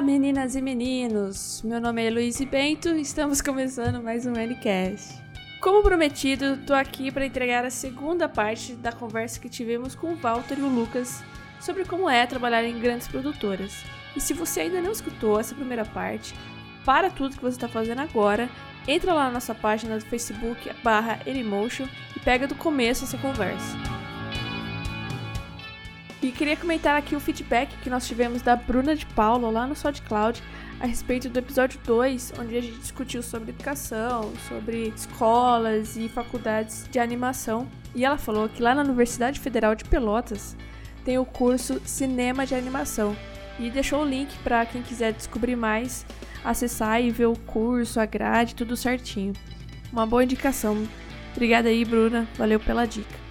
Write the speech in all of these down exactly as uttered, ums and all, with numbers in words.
Olá, meninas e meninos! Meu nome é Eloise Bento e estamos começando mais um Anycast. Como prometido, tô aqui para entregar a segunda parte da conversa que tivemos com o Walter e o Lucas sobre como é trabalhar em grandes produtoras. E se você ainda não escutou essa primeira parte, para tudo que você está fazendo agora, entra lá na nossa página do Facebook, barra anymotion, e pega do começo essa conversa. E queria comentar aqui o feedback que nós tivemos da Bruna de Paulo lá no SoundCloud a respeito do episódio dois, onde a gente discutiu sobre educação, sobre escolas e faculdades de animação. E ela falou que lá na Universidade Federal de Pelotas tem o curso Cinema de Animação. E deixou o link para quem quiser descobrir mais, acessar e ver o curso, a grade, tudo certinho. Uma boa indicação. Obrigada aí, Bruna. Valeu pela dica.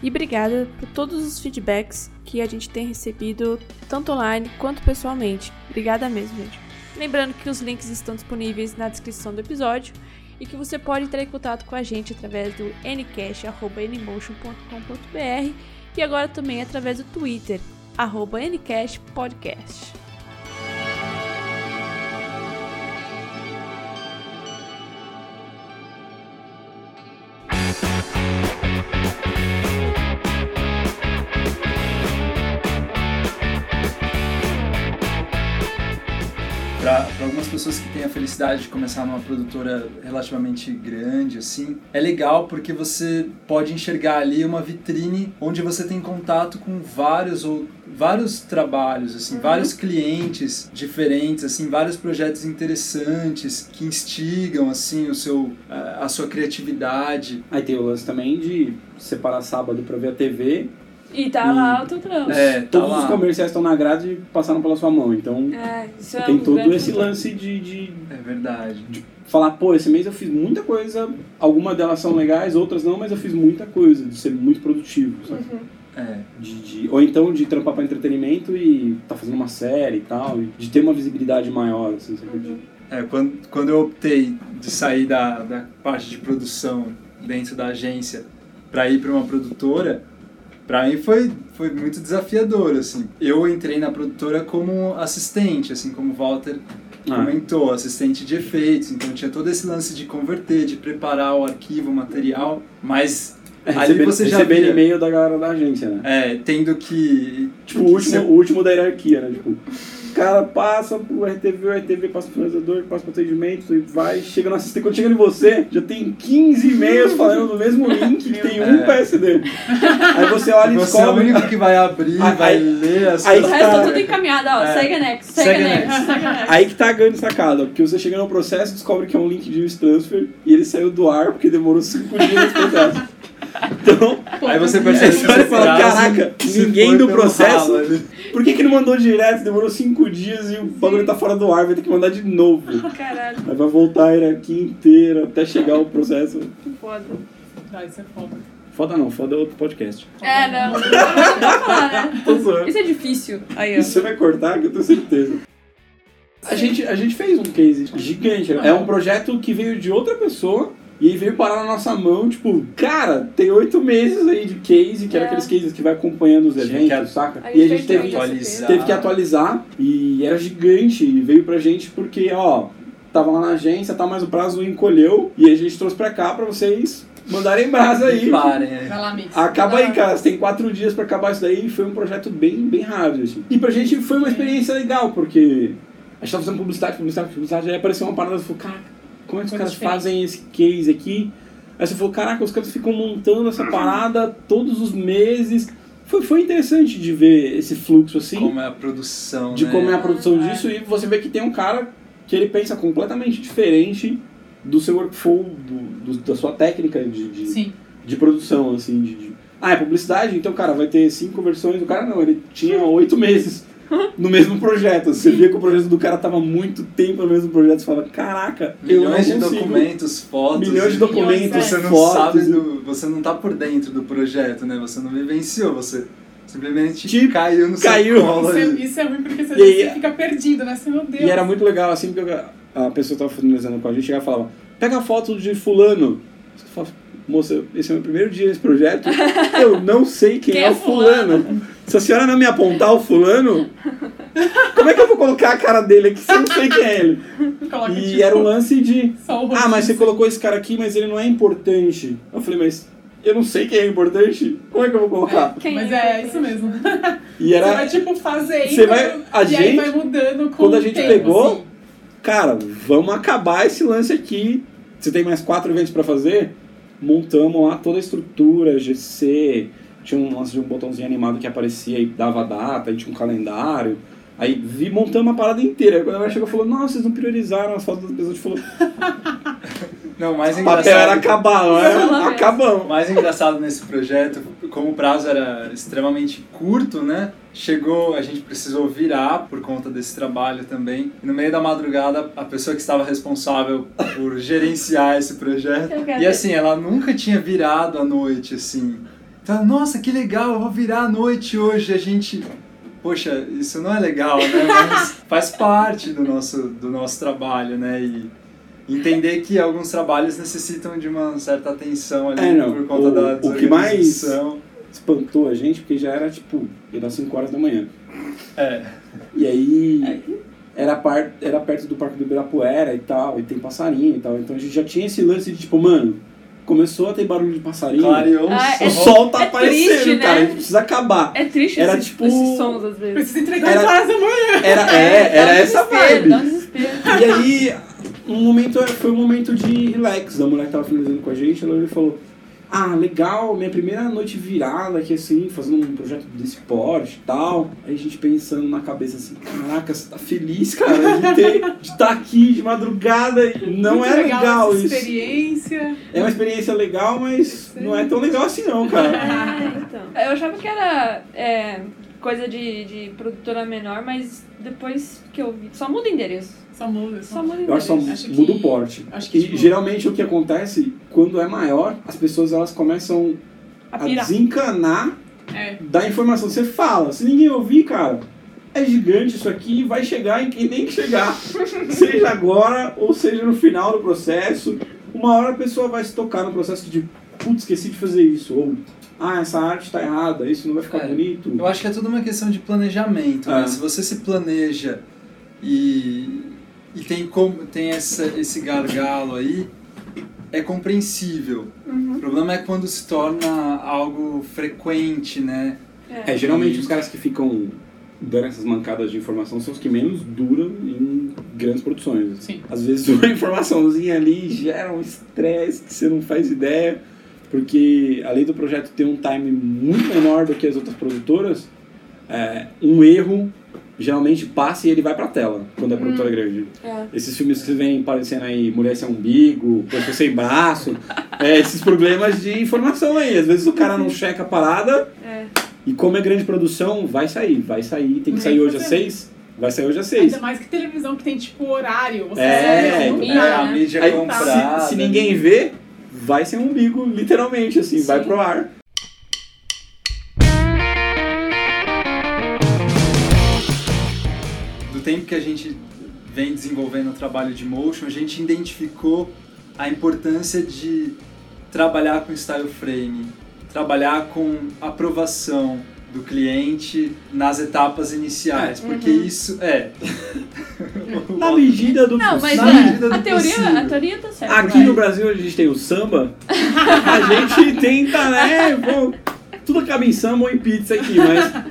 E obrigada por todos os feedbacks que a gente tem recebido, tanto online quanto pessoalmente. Obrigada mesmo, gente. Lembrando que os links estão disponíveis na descrição do episódio e que você pode entrar em contato com a gente através do anycast arroba anymotion ponto com ponto br e agora também através do Twitter, arroba anycastpodcast. Para algumas pessoas que têm a felicidade de começar numa produtora relativamente grande, assim, é legal porque você pode enxergar ali uma vitrine onde você tem contato com vários ou vários trabalhos, assim, uhum. vários clientes diferentes, assim, vários projetos interessantes que instigam, assim, o seu, a, a sua criatividade. Aí tem o lance também de separar sábado para ver a T V. E tá e, lá o teu trampo. É, tá Todos lá. Os comerciais estão na grade e passaram pela sua mão. Então é, isso tem é um todo esse problema. lance de, de... É verdade. De falar, pô, esse mês eu fiz muita coisa. Algumas delas são legais, outras não, mas eu fiz muita coisa. De ser muito produtivo, sabe? Uhum. É. De, de, ou então de trampar pra entretenimento e tá fazendo uma série e tal. E de ter uma visibilidade maior, assim, sabe? Uhum. É, quando, quando eu optei de sair da, da parte de produção dentro da agência pra ir pra uma produtora... Pra mim foi, foi muito desafiador, assim. Eu entrei na produtora como assistente, assim, como o Walter ah. comentou, assistente de efeitos. Então tinha todo esse lance de converter, de preparar o arquivo, o material, mas ali você já via... Receber e-mail da galera da agência, né? É, tendo que... Tipo, o último, o último da hierarquia, né? Tipo, o cara passa pro R T V, o R T V passa pro finalizador, passa pro atendimento e vai, chega no assistente. Quando chega em você, já tem quinze e-mails falando do mesmo link que tem é. um P S D. Aí você olha e descobre... Você é o único que vai abrir, aí, vai ler as coisas. O resto tá tudo encaminhado, ó, é. segue next, segue, segue next, next. Segue next. Aí que tá a grande sacada, porque você chega no processo, descobre que é um link de use transfer e ele saiu do ar porque demorou cinco dias no processo. Então, aí você percebe que você fala, caraca, ninguém do processo, ralo, por que que não mandou direto, demorou cinco dias e o bagulho tá fora do ar, vai ter que mandar de novo. Caralho. Aí vai voltar a hierarquia inteira até chegar o processo. Que foda. Ah, isso é foda. Foda não, foda é outro podcast. É, não, não, não, não falar, né? Isso é difícil. Aí, ó. Isso você vai cortar que eu tenho certeza. A gente, a gente fez um case gigante, é um projeto que veio de outra pessoa. E aí veio parar na nossa mão, tipo, cara, tem oito meses aí de case, que é. era aqueles cases que vai acompanhando os eventos, que... saca? A e a gente teve, teve que atualizar, e era gigante, e veio pra gente porque, ó, tava lá na agência, tá, mas o prazo encolheu, e a gente trouxe pra cá pra vocês mandarem brasa aí. Parem, é. Vai lá, Mix. Acaba vai lá. Aí, cara, você tem quatro dias pra acabar isso daí, e foi um projeto bem, bem rápido, assim. E pra gente foi uma experiência legal, porque a gente tava fazendo publicidade, publicidade, publicidade, aí apareceu uma parada e falou, cara, como é que os caras fazem esse case aqui? Aí você falou, caraca, os caras ficam montando essa parada todos os meses. Foi, foi interessante de ver esse fluxo, assim. Como é a produção, De né? como é a produção ah, disso. É. E você vê que tem um cara que ele pensa completamente diferente do seu workflow, do, do, da sua técnica de, de, de produção, assim. De, de... Ah, é publicidade? Então, cara, vai ter cinco versões. O cara não, ele tinha oito meses no mesmo projeto. Você via que o projeto do cara tava muito tempo no mesmo projeto, você falava, caraca, milhões eu não de documentos, fotos, milhões de documentos, milhões, você não fotos, sabe do, você não tá por dentro do projeto, né? Você não vivenciou, você simplesmente tipo, caiu no caiu. seu colo. Isso, é, isso é ruim porque você, e, você fica perdido, né? Você, meu Deus. E era muito legal, assim, porque a pessoa tava finalizando com a gente, chegava e falava, pega a foto de fulano. Você fala, moça, esse é o meu primeiro dia nesse projeto, eu não sei quem, quem é o fulano. fulano. Se a senhora não me apontar o fulano, Como é que eu vou colocar a cara dele aqui se eu não sei quem é ele? Coloca, e tipo, era um lance de... Ah, mas você colocou esse cara aqui, mas ele não é importante. Eu falei, mas... eu não sei quem é importante, como é que eu vou colocar? É, mas é, é isso mesmo. E era, você vai, tipo, fazer você vai, a e gente, aí vai mudando com quando a gente tempo, pegou, assim. Cara, vamos acabar esse lance aqui. Você tem mais quatro eventos pra fazer? Montamos lá toda a estrutura, G C, tinha um lance de um botãozinho animado que aparecia e dava data, aí tinha um calendário. Aí vi, montamos a parada inteira. Quando ela chegou e falou, nossa, vocês não priorizaram as fotos das pessoas, a gente falou... Não, mais o engraçado... papel era acabar, não era? Acabamos. O mais engraçado nesse projeto, como o prazo era extremamente curto, né? Chegou, a gente precisou virar por conta desse trabalho também. E no meio da madrugada, a pessoa que estava responsável por gerenciar esse projeto... E assim, ela nunca tinha virado à noite, assim. Então, nossa, que legal, eu vou virar à noite hoje, a gente... Poxa, isso não é legal, né? Mas faz parte do nosso, do nosso trabalho, né? E entender que alguns trabalhos necessitam de uma certa atenção ali, é, não, por conta o, da desorganização. O que mais espantou a gente, porque já era tipo, era cinco horas da manhã. É. E aí era, par, era perto do Parque do Ibirapuera e tal, e tem passarinho e tal. Então a gente já tinha esse lance de tipo, mano, começou a ter barulho de passarinho, clareou, ah, o é, sol tá é aparecendo, triste, cara, né? A gente precisa acabar. É triste era, esses, tipo, esses sons, às vezes. Precisa entregar às horas da manhã. Era, é, era um essa vibe. Dá um desespero. E aí... Um momento, foi um momento de relax. A mulher que tava finalizando com a gente, ela falou, ah, legal, minha primeira noite virada aqui, assim, fazendo um projeto desse porte e tal. Aí a gente pensando na cabeça assim, caraca, você tá feliz, cara, de ter, de estar aqui de madrugada. Não muito é legal, legal essa isso. Experiência. É uma experiência legal, mas não é tão legal assim não, cara. É, então. Eu achava que era... É... coisa de, de produtora menor, mas depois que eu vi... Só muda o endereço. Só muda. Só muda o endereço. Eu acho só muda, acho muda que, o porte. Acho que, e tipo, geralmente o que acontece, quando é maior, as pessoas elas começam a, a desencanar é. da informação. Você fala, se ninguém ouvir, cara, é gigante isso aqui, vai chegar em quem tem que chegar. Seja agora ou seja no final do processo. Uma hora a pessoa vai se tocar no processo de, putz, esqueci de fazer isso, ou... ah, essa arte tá errada, isso não vai ficar é, bonito. Eu acho que é tudo uma questão de planejamento, é. né? Se você se planeja e, e tem, como, tem essa, esse gargalo aí, é compreensível. Uhum. O problema é quando se torna algo frequente, né? É, é geralmente e... os caras que ficam dando essas mancadas de informação são os que menos duram em grandes produções. Sim. Às vezes uma informaçãozinha ali gera um estresse que você não faz ideia. Porque, além do projeto ter um time muito menor do que as outras produtoras, é, um erro geralmente passa e ele vai pra tela, quando é hum, produtora grande. É. Esses filmes que vêm parecendo aí, Mulher Sem Umbigo, Pessoa Sem Braço, é, esses problemas de informação aí. Às vezes o cara não checa a parada é. e como é grande produção, vai sair, vai sair. Tem que sair hoje às seis. Vai sair hoje às seis. Ainda mais que televisão que tem, tipo, horário. Você é, sabe, é, é, a mídia aí, comprada. Se, se ninguém vê... vai ser um umbigo, literalmente, assim, sim, vai pro ar. Do tempo que a gente vem desenvolvendo o trabalho de motion, a gente identificou a importância de trabalhar com style frame, trabalhar com aprovação do cliente nas etapas iniciais, é, porque uhum. isso é... na medida do não, possível. Mas, na medida do a, teoria, possível. A teoria tá certa. Aqui vai. No Brasil a gente tem o samba, a gente tenta, né, bom, tudo acaba em samba ou em pizza aqui, mas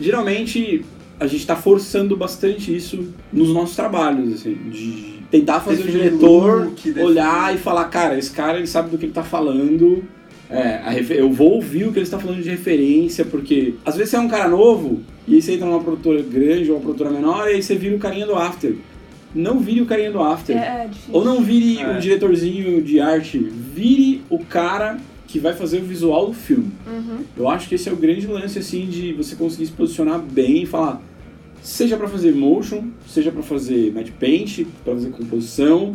geralmente a gente tá forçando bastante isso nos nossos trabalhos, assim, de tentar fazer definir o diretor look, olhar definir. E falar, cara, esse cara ele sabe do que ele tá falando. É, a refer... eu vou ouvir o que eles estão falando de referência, porque às vezes você é um cara novo e aí você entra numa produtora grande ou uma produtora menor e aí você vira o carinha do after. Não vire o carinha do after. É, é ou não vire é. um diretorzinho de arte, vire o cara que vai fazer o visual do filme. Uhum. Eu acho que esse é o grande lance, assim, de você conseguir se posicionar bem e falar, seja pra fazer motion, seja pra fazer matte paint, pra fazer composição.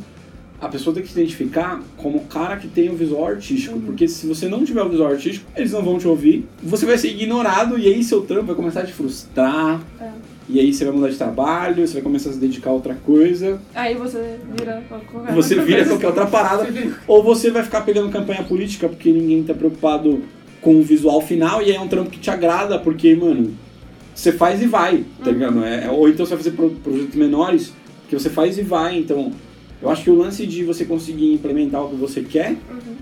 A pessoa tem que se identificar como o cara que tem o visual artístico, uhum. porque se você não tiver o visual artístico, eles não vão te ouvir, você vai ser ignorado e aí seu trampo vai começar a te frustrar, é. e aí você vai mudar de trabalho, você vai começar a se dedicar a outra coisa. Aí você vira qualquer, você outra, vira coisa. qualquer outra parada, ou você vai ficar pegando campanha política porque ninguém tá preocupado com o visual final e aí é um trampo que te agrada, porque, mano... você faz e vai, tá ligado? É, ou então você vai fazer pro, projetos menores que você faz e vai. Então, eu acho que o lance de você conseguir implementar o que você quer uhum.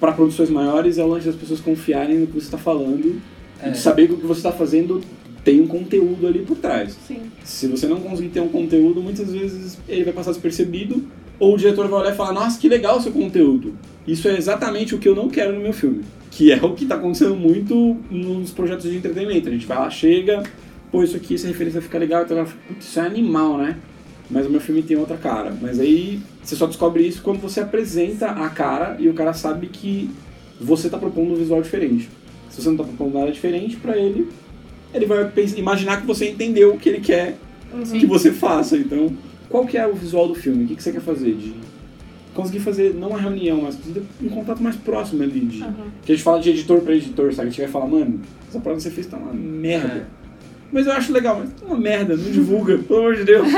para produções maiores é o lance das pessoas confiarem no que você está falando é. e de saber que o que você está fazendo tem um conteúdo ali por trás. Sim. Se você não conseguir ter um conteúdo, muitas vezes ele vai passar despercebido ou o diretor vai olhar e falar, nossa, que legal o seu conteúdo. Isso é exatamente o que eu não quero no meu filme. Que é o que está acontecendo muito nos projetos de entretenimento. A gente vai lá, chega, pô, isso aqui, essa referência fica legal, então ela fica, putz, isso é animal, né? Mas o meu filme tem outra cara. Mas aí você só descobre isso quando você apresenta a cara e o cara sabe que você está propondo um visual diferente. Se você não está propondo nada diferente para ele, ele vai pensar, imaginar que você entendeu o que ele quer Sim. que você faça. Então, qual que é o visual do filme? O que, que você quer fazer de... Conseguir fazer, não uma reunião, mas um contato mais próximo ali. De, uhum. Que a gente fala de editor pra editor, sabe? A gente vai falar, mano, essa prova que você fez tá uma merda. É. Mas eu acho legal, mas tá uma merda, não divulga, pelo amor de Deus.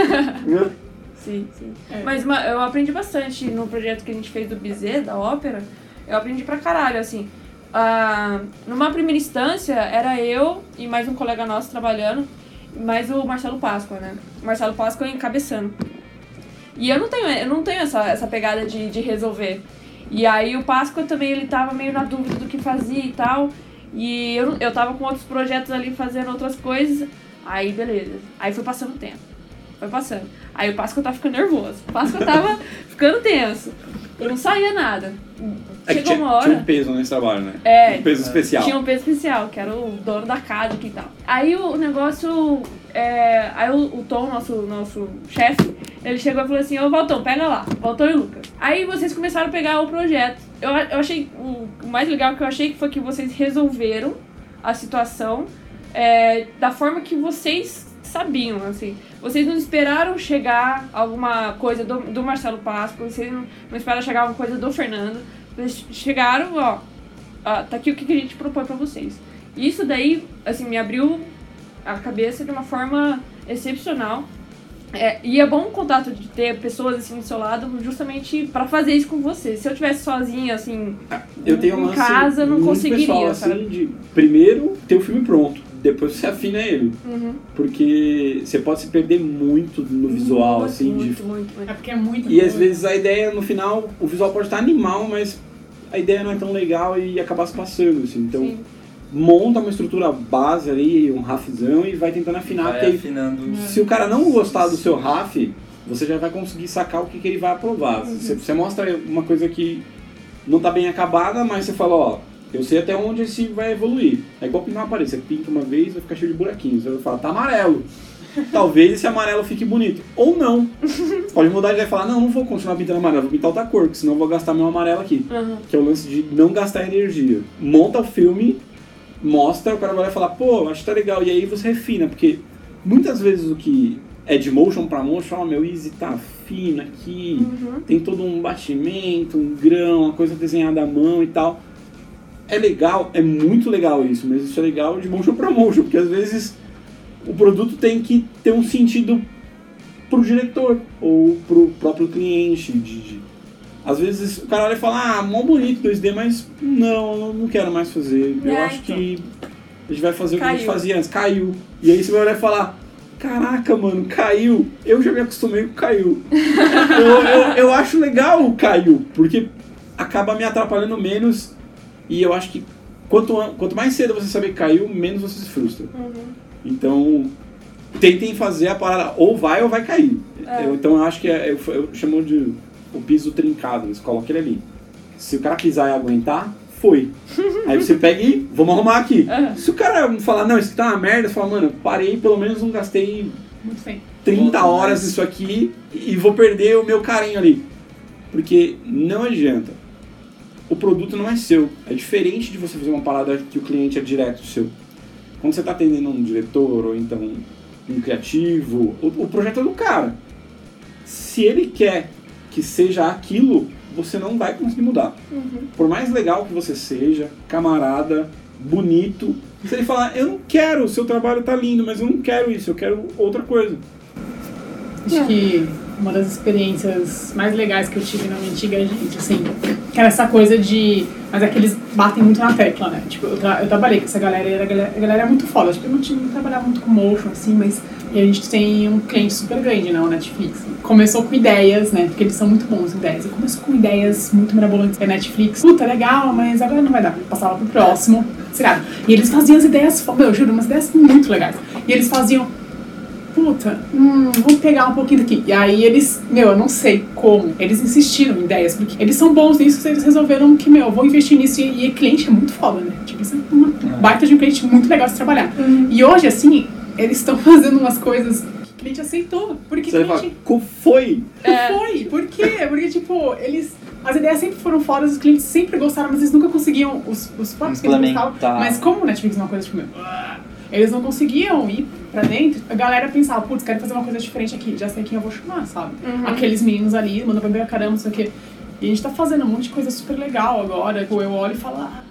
Sim, sim. É. Mas uma, eu aprendi bastante no projeto que a gente fez do Bizet, da ópera. Eu aprendi pra caralho, assim. Ah, numa primeira instância, era eu e mais um colega nosso trabalhando, mais o Marcelo Páscoa, né? O Marcelo Páscoa encabeçando. E eu não tenho, eu não tenho essa, essa pegada de, de resolver. E aí o Páscoa também, ele tava meio na dúvida do que fazia e tal. E eu, eu tava com outros projetos ali, fazendo outras coisas. Aí, beleza. Aí foi passando o tempo. Foi passando. Aí o Páscoa tava ficando nervoso. O Páscoa tava ficando tenso. Eu não saía nada. É Chegou uma hora... Tinha um peso nesse trabalho, né? É. Um peso especial. Tinha um peso especial, que era o dono da casa e tal. Aí o negócio... É, aí o, o Tom, nosso, nosso chefe, ele chegou e falou assim, ô, Valtão, pega lá, Valtão e Lucas. Aí vocês começaram a pegar o projeto. Eu, eu achei, o mais legal que eu achei foi que vocês resolveram a situação é, da forma que vocês sabiam, assim. Vocês não esperaram chegar alguma coisa do, do Marcelo Páscoa, vocês não, não esperaram chegar alguma coisa do Fernando. Vocês chegaram, ó, ó, tá aqui o que, que a gente propõe pra vocês. Isso daí, assim, me abriu... a cabeça de uma forma excepcional. É, e é bom o contato de ter pessoas assim do seu lado justamente pra fazer isso com você. Se eu estivesse sozinha, assim, eu tenho em um casa, não conseguiria, pessoal, sabe? Assim, de, primeiro, ter o filme pronto. Depois você afina ele. Uhum. Porque você pode se perder muito no visual, muito, assim. Muito, de... muito, muito. É porque é muito, E muito. Às vezes a ideia, no final, o visual pode estar animal, mas a ideia não é tão legal e acabar se passando, assim. Então... Sim. Monta uma estrutura base ali, um rafzão, e vai tentando afinar. Vai afinando. Se o cara não gostar do seu raf, você já vai conseguir sacar o que, que ele vai aprovar. Uhum. Você, você mostra uma coisa que não tá bem acabada, mas você fala, ó, eu sei até onde esse vai evoluir. É igual pintar uma parede, você pinta uma vez, vai ficar cheio de buraquinhos. Você vai falar, tá amarelo. Talvez esse amarelo fique bonito. Ou não. Você pode mudar e vai falar, não, não vou continuar pintando amarelo, vou pintar outra cor, porque senão eu vou gastar meu amarelo aqui. Uhum. Que é o lance de não gastar energia. Monta o filme... mostra, o cara vai falar, pô, acho que tá legal, e aí você refina, porque muitas vezes o que é de motion pra motion, ó, oh, meu easy tá fino aqui, uhum. tem todo um batimento, um grão, uma coisa desenhada à mão e tal. É legal, é muito legal isso, mas isso é legal de motion pra motion, porque às vezes o produto tem que ter um sentido pro diretor ou pro próprio cliente, de, de às vezes o cara olha e fala, ah, mó bonito dois D, mas não, eu não quero mais fazer. Eu é, acho então. que a gente vai fazer caiu. o que a gente fazia antes. Caiu. E aí você vai olhar e falar, caraca, mano, caiu. Eu já me acostumei com caiu. eu, eu, eu acho legal o caiu, porque acaba me atrapalhando menos. E eu acho que quanto, quanto mais cedo você saber que caiu, menos você se frustra. Uhum. Então, tentem fazer a parada, ou vai ou vai cair. É. Eu, então eu acho que é, eu, eu chamo de... o piso trincado, eles colocam ele ali. Se o cara pisar e aguentar, foi. Aí você pega e vamos arrumar aqui. Uhum. Se o cara falar, não, isso aqui tá uma merda, você fala, mano, parei, pelo menos não gastei Muito trinta Muito horas nisso aqui e vou perder o meu carinho ali. Porque não adianta. O produto não é seu. É diferente de você fazer uma parada que o cliente é direto seu. Quando você tá atendendo um diretor ou então um criativo, o, o projeto é do cara. Se ele quer que seja aquilo, você não vai conseguir mudar. Uhum. Por mais legal que você seja, camarada, bonito, se ele falar, eu não quero, o seu trabalho tá lindo, mas eu não quero isso, eu quero outra coisa. Acho que uma das experiências mais legais que eu tive na minha antiga agência, assim, Cara, essa coisa de... Mas é que eles batem muito na tecla, né? Tipo, eu, tra... eu trabalhei com essa galera, e a galera, a galera é muito foda. Tipo, eu não, tinha... não trabalhava muito com motion, assim, mas... E a gente tem um cliente super grande, né? O Netflix. Começou com ideias, né? Porque eles são muito bons em ideias. Começou com ideias muito mirabolantes. É Netflix. Puta, legal, mas agora não vai dar. Passava pro próximo. Será? E eles faziam as ideias... Meu, eu juro, umas ideias muito legais. E eles faziam... Puta, hum, vamos pegar um pouquinho daqui. E aí eles, meu, eu não sei como. Eles insistiram em ideias, porque eles são bons nisso, eles resolveram que, meu, eu vou investir nisso. E, e cliente é muito foda, né? Tipo, isso é uma baita de um cliente muito legal de trabalhar. Hum. E hoje, assim... Eles estão fazendo umas coisas que o cliente aceitou. Porque você cliente... Fala, foi? É. Foi, por quê? Porque, tipo, eles... As ideias sempre foram fora, os clientes sempre gostaram, mas eles nunca conseguiam os, os próprios que eles gostavam. Mas como o Netflix é uma coisa, tipo, eles não conseguiam ir pra dentro. A galera pensava, putz, quero fazer uma coisa diferente aqui, já sei quem eu vou chamar, sabe? Uhum. Aqueles meninos ali, mandam pra mim, caramba, não sei o quê. E a gente tá fazendo um monte de coisa super legal agora, que eu olho e falo... Ah,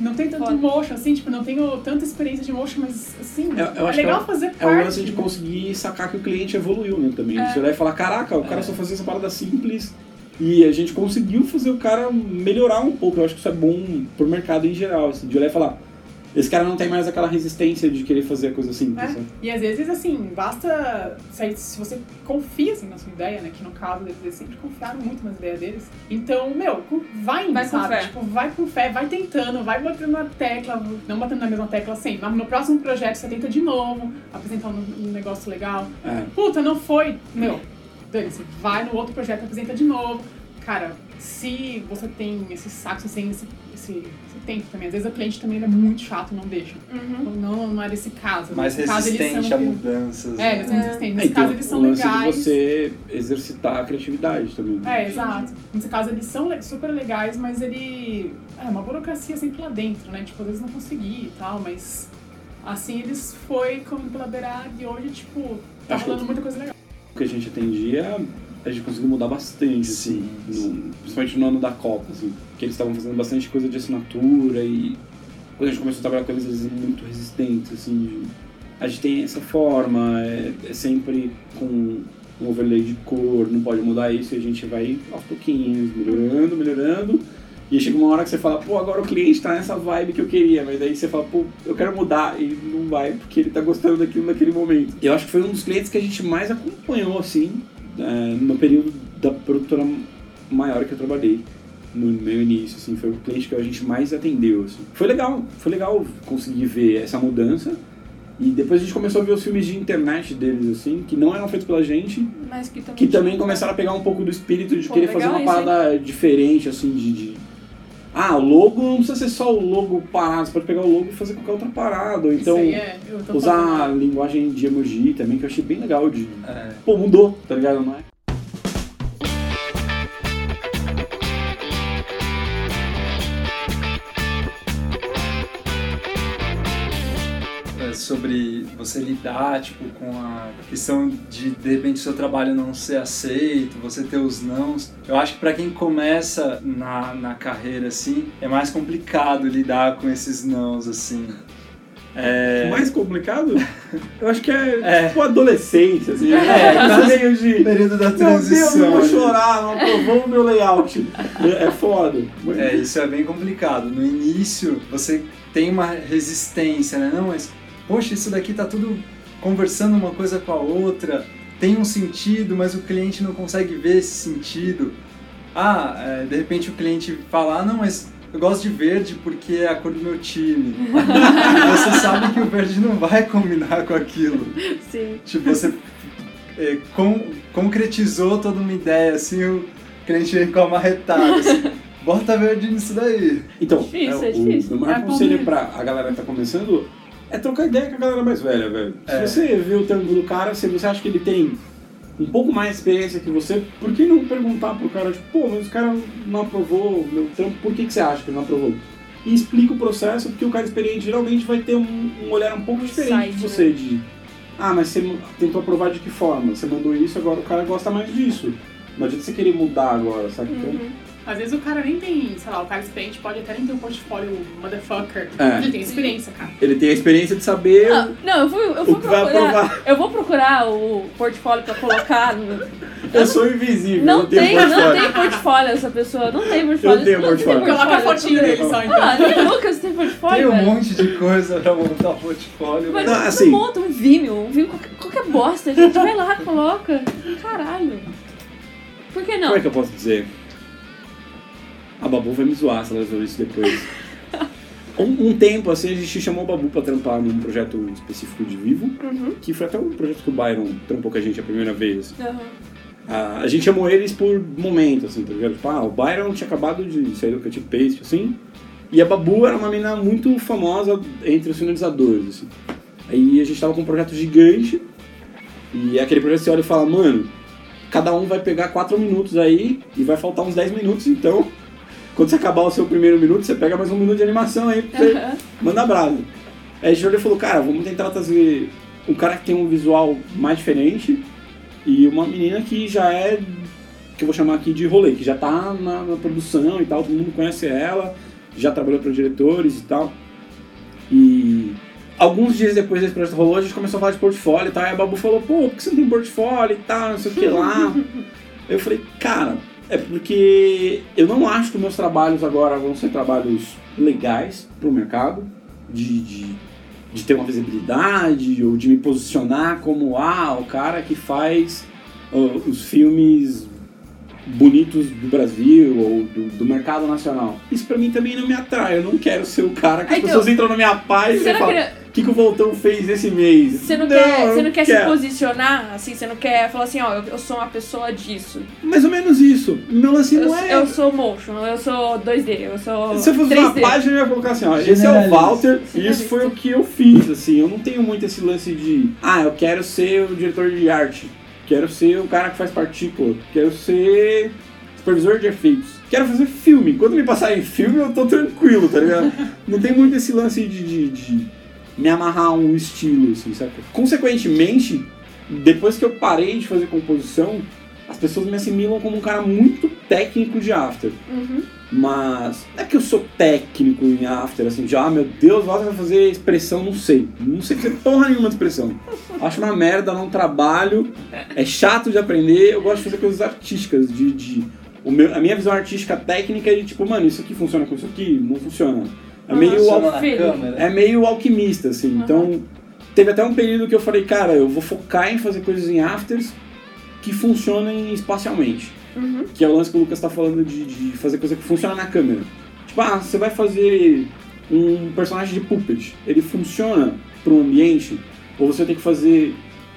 não tem tanto motion, assim, tipo, não tenho tanta experiência de motion, mas, assim, eu, eu é acho legal que é, fazer parte. É o lance de conseguir sacar que o cliente evoluiu, né, também. É. Você vai falar, caraca, o cara é. só fazia essa parada simples e a gente conseguiu fazer o cara melhorar um pouco. Eu acho que isso é bom pro mercado em geral, assim, de olhar e falar, esse cara não tem mais aquela resistência de querer fazer a coisa simples, é. né? E, às vezes, assim, basta... Se você confia, assim, na sua ideia, né? Que, no caso, eles sempre confiaram muito nas ideias deles. Então, meu, vai indo, vai sabe? Com fé. Tipo, vai com fé, vai tentando, vai batendo na tecla. Não batendo na mesma tecla, assim. Mas no próximo projeto, você tenta de novo, apresentar um negócio legal. É. Puta, não foi... Meu, dane-se. Vai no outro projeto, apresenta de novo. Cara, se você tem esse saco, se você tem esse, esse, esse tempo também. Às vezes o cliente também é muito chato, não deixa. Uhum. Não, não era esse caso. Mais resistente a mudanças. É, eles são resistentes. Nesse caso eles são legais. De você exercitar a criatividade também. É, exato. Nesse caso eles são super legais, mas ele... É uma burocracia sempre lá dentro, né? Tipo, às vezes não consegui e tal, mas... Assim, eles foi como pela beirada e hoje, tipo, tá rolando muita coisa legal. O que a gente atendia... A gente conseguiu mudar bastante, sim, assim, sim. No, principalmente no ano da Copa, assim, porque eles estavam fazendo bastante coisa de assinatura e quando a gente começou a trabalhar com eles, eles eram muito resistentes, assim, de, a gente tem essa forma, é, é sempre com um overlay de cor, não pode mudar isso e a gente vai aos pouquinhos, melhorando, melhorando e chega uma hora que você fala, pô, agora o cliente tá nessa vibe que eu queria, mas aí você fala, pô, eu quero mudar e não vai porque ele tá gostando daquilo naquele momento. Eu acho que foi um dos clientes que a gente mais acompanhou, assim, É, no período da produtora maior que eu trabalhei, no meu início, assim, foi o cliente que a gente mais atendeu, assim. Foi legal, foi legal conseguir ver essa mudança. E depois a gente começou a ver os filmes de internet deles, assim, que não eram feitos pela gente, mas que também, que também começaram a pegar um pouco do espírito de Pô, querer fazer uma isso, parada hein? diferente, assim, de, de... Ah, o logo não precisa ser só o logo parado, você pode pegar o logo e fazer qualquer outra parada, ou então é, usar falando. a linguagem de emoji também, que eu achei bem legal de... É. Pô, mudou, tá ligado? Não é? Sobre você lidar, tipo, com a questão de, de repente, seu trabalho não ser aceito, você ter os nãos. Eu acho que pra quem começa na, na carreira, assim, é mais complicado lidar com esses nãos, assim. É... Mais complicado? Eu acho que é, é. tipo adolescência, assim. É, é meio de... período da transição. Meu Deus, eu vou chorar, não aprovou o meu layout. É foda. É, isso é bem complicado. No início, você tem uma resistência, né? Não, mas... Poxa, isso daqui tá tudo conversando uma coisa com a outra, tem um sentido, mas o cliente não consegue ver esse sentido. Ah, é, de repente o cliente fala, ah, não, mas eu gosto de verde porque é a cor do meu time. Você sabe que o verde não vai combinar com aquilo. Sim. Tipo, você é, con- concretizou toda uma ideia, assim, o cliente vem com a marretada, assim. Bota verde nisso daí. Então, difícil, é, é difícil. O meu maior conselho pra a galera que tá começando... É trocar ideia com a galera mais velha, velho. É. Se você vê o tango do cara, se você acha que ele tem um pouco mais de experiência que você, por que não perguntar pro cara, tipo, pô, mas o cara não aprovou o meu trampo, por que, que você acha que ele não aprovou? E explica o processo, porque o cara experiente geralmente vai ter um, um olhar um pouco diferente de você, né? De, ah, mas você tentou aprovar de que forma? Você mandou isso, agora o cara gosta mais disso. Não adianta você querer mudar agora, sabe? Uhum. Então... Às vezes o cara nem tem, sei lá, o cara experiente pode até nem ter um portfólio motherfucker. É. Ele tem experiência, cara. Ele tem a experiência de saber. Ah, não, eu vou, eu vou procurar. Eu vou procurar o portfólio pra colocar no, Eu sou invisível. Não, não tem, não tem portfólio essa pessoa. Não tem portfólio. Eu tenho portfólio. Coloca a fotinha dele só, então. Ah, nem o Lucas tem portfólio. Tem um monte de coisa pra montar portfólio. Mas não, assim, não monta um Vimeo, um Vimeo, qualquer, qualquer bosta. A gente vai lá, coloca. Caralho. Por que não? Como é que eu posso dizer? A Babu vai me zoar se ela resolver isso depois. Um, um tempo, assim, a gente chamou o Babu pra trampar num projeto específico de Vivo, uhum. que foi até um projeto que o Byron trampou com a gente a primeira vez. Uhum. Ah, a gente chamou eles por momento, assim, tá ligado? Tipo, ah, o Byron tinha acabado de sair do Cut Paste, assim, e a Babu era uma menina muito famosa entre os finalizadores, assim. Aí a gente tava com um projeto gigante, e aquele projeto você olha e fala, mano, cada um vai pegar quatro minutos aí, e vai faltar uns dez minutos, então... Quando você acabar o seu primeiro minuto, você pega mais um minuto de animação aí, porque uhum. manda brasa. Aí a gente falou, cara, vamos tentar trazer um cara que tem um visual mais diferente e uma menina que já é, que eu vou chamar aqui de rolê, que já tá na, na produção e tal, todo mundo conhece ela, já trabalhou para diretores e tal. E alguns dias depois desse projeto rolou, a gente começou a falar de portfólio e tal, e a Babu falou, pô, por que você não tem portfólio e tal, não sei o que lá. Eu falei, cara... É porque eu não acho que meus trabalhos agora vão ser trabalhos legais pro mercado, de, de, de ter uma visibilidade ou de me posicionar como ah, o cara que faz uh, os filmes bonitos do Brasil ou do, do mercado nacional. Isso pra mim também não me atrai, eu não quero ser o cara que as então, pessoas entram na minha página e falam o que, que o Voltão fez esse mês. Você não, não quer, você não quer se posicionar, assim, você não quer falar assim, ó, eu, eu sou uma pessoa disso. Mais ou menos isso. Não, assim, eu, não é... Eu sou motion, eu sou dois D, eu sou Se eu fosse três D. Uma página, eu ia colocar assim, ó, esse é o Walter e isso foi o que eu fiz, assim. Eu não tenho muito esse lance de, ah, eu quero ser o diretor de arte. Quero ser o cara que faz partícula. Quero ser supervisor de efeitos. Quero fazer filme. Quando me passarem filme, eu tô tranquilo, tá ligado? Não tem muito esse lance de, de, de me amarrar a um estilo, assim, sabe? Consequentemente, depois que eu parei de fazer composição, as pessoas me assimilam como um cara muito técnico de after. Uhum. Mas não é que eu sou técnico em after, assim, de, ah, meu Deus, o Walter vai fazer expressão, não sei. Não sei fazer porra nenhuma de expressão. Acho uma merda, não trabalho, é chato de aprender, eu gosto de fazer coisas artísticas, de... de o meu, a minha visão artística técnica é de, tipo, mano, isso aqui funciona com isso aqui, não funciona. É, ah, meio, al... é meio alquimista, assim, uhum. Então teve até um período que eu falei, cara, eu vou focar em fazer coisas em afters que funcionem espacialmente. Uhum. Que é o lance que o Lucas tá falando de, de fazer coisa que funciona na câmera. Tipo, ah, você vai fazer um personagem de puppet, ele funciona para um ambiente, ou você tem que fazer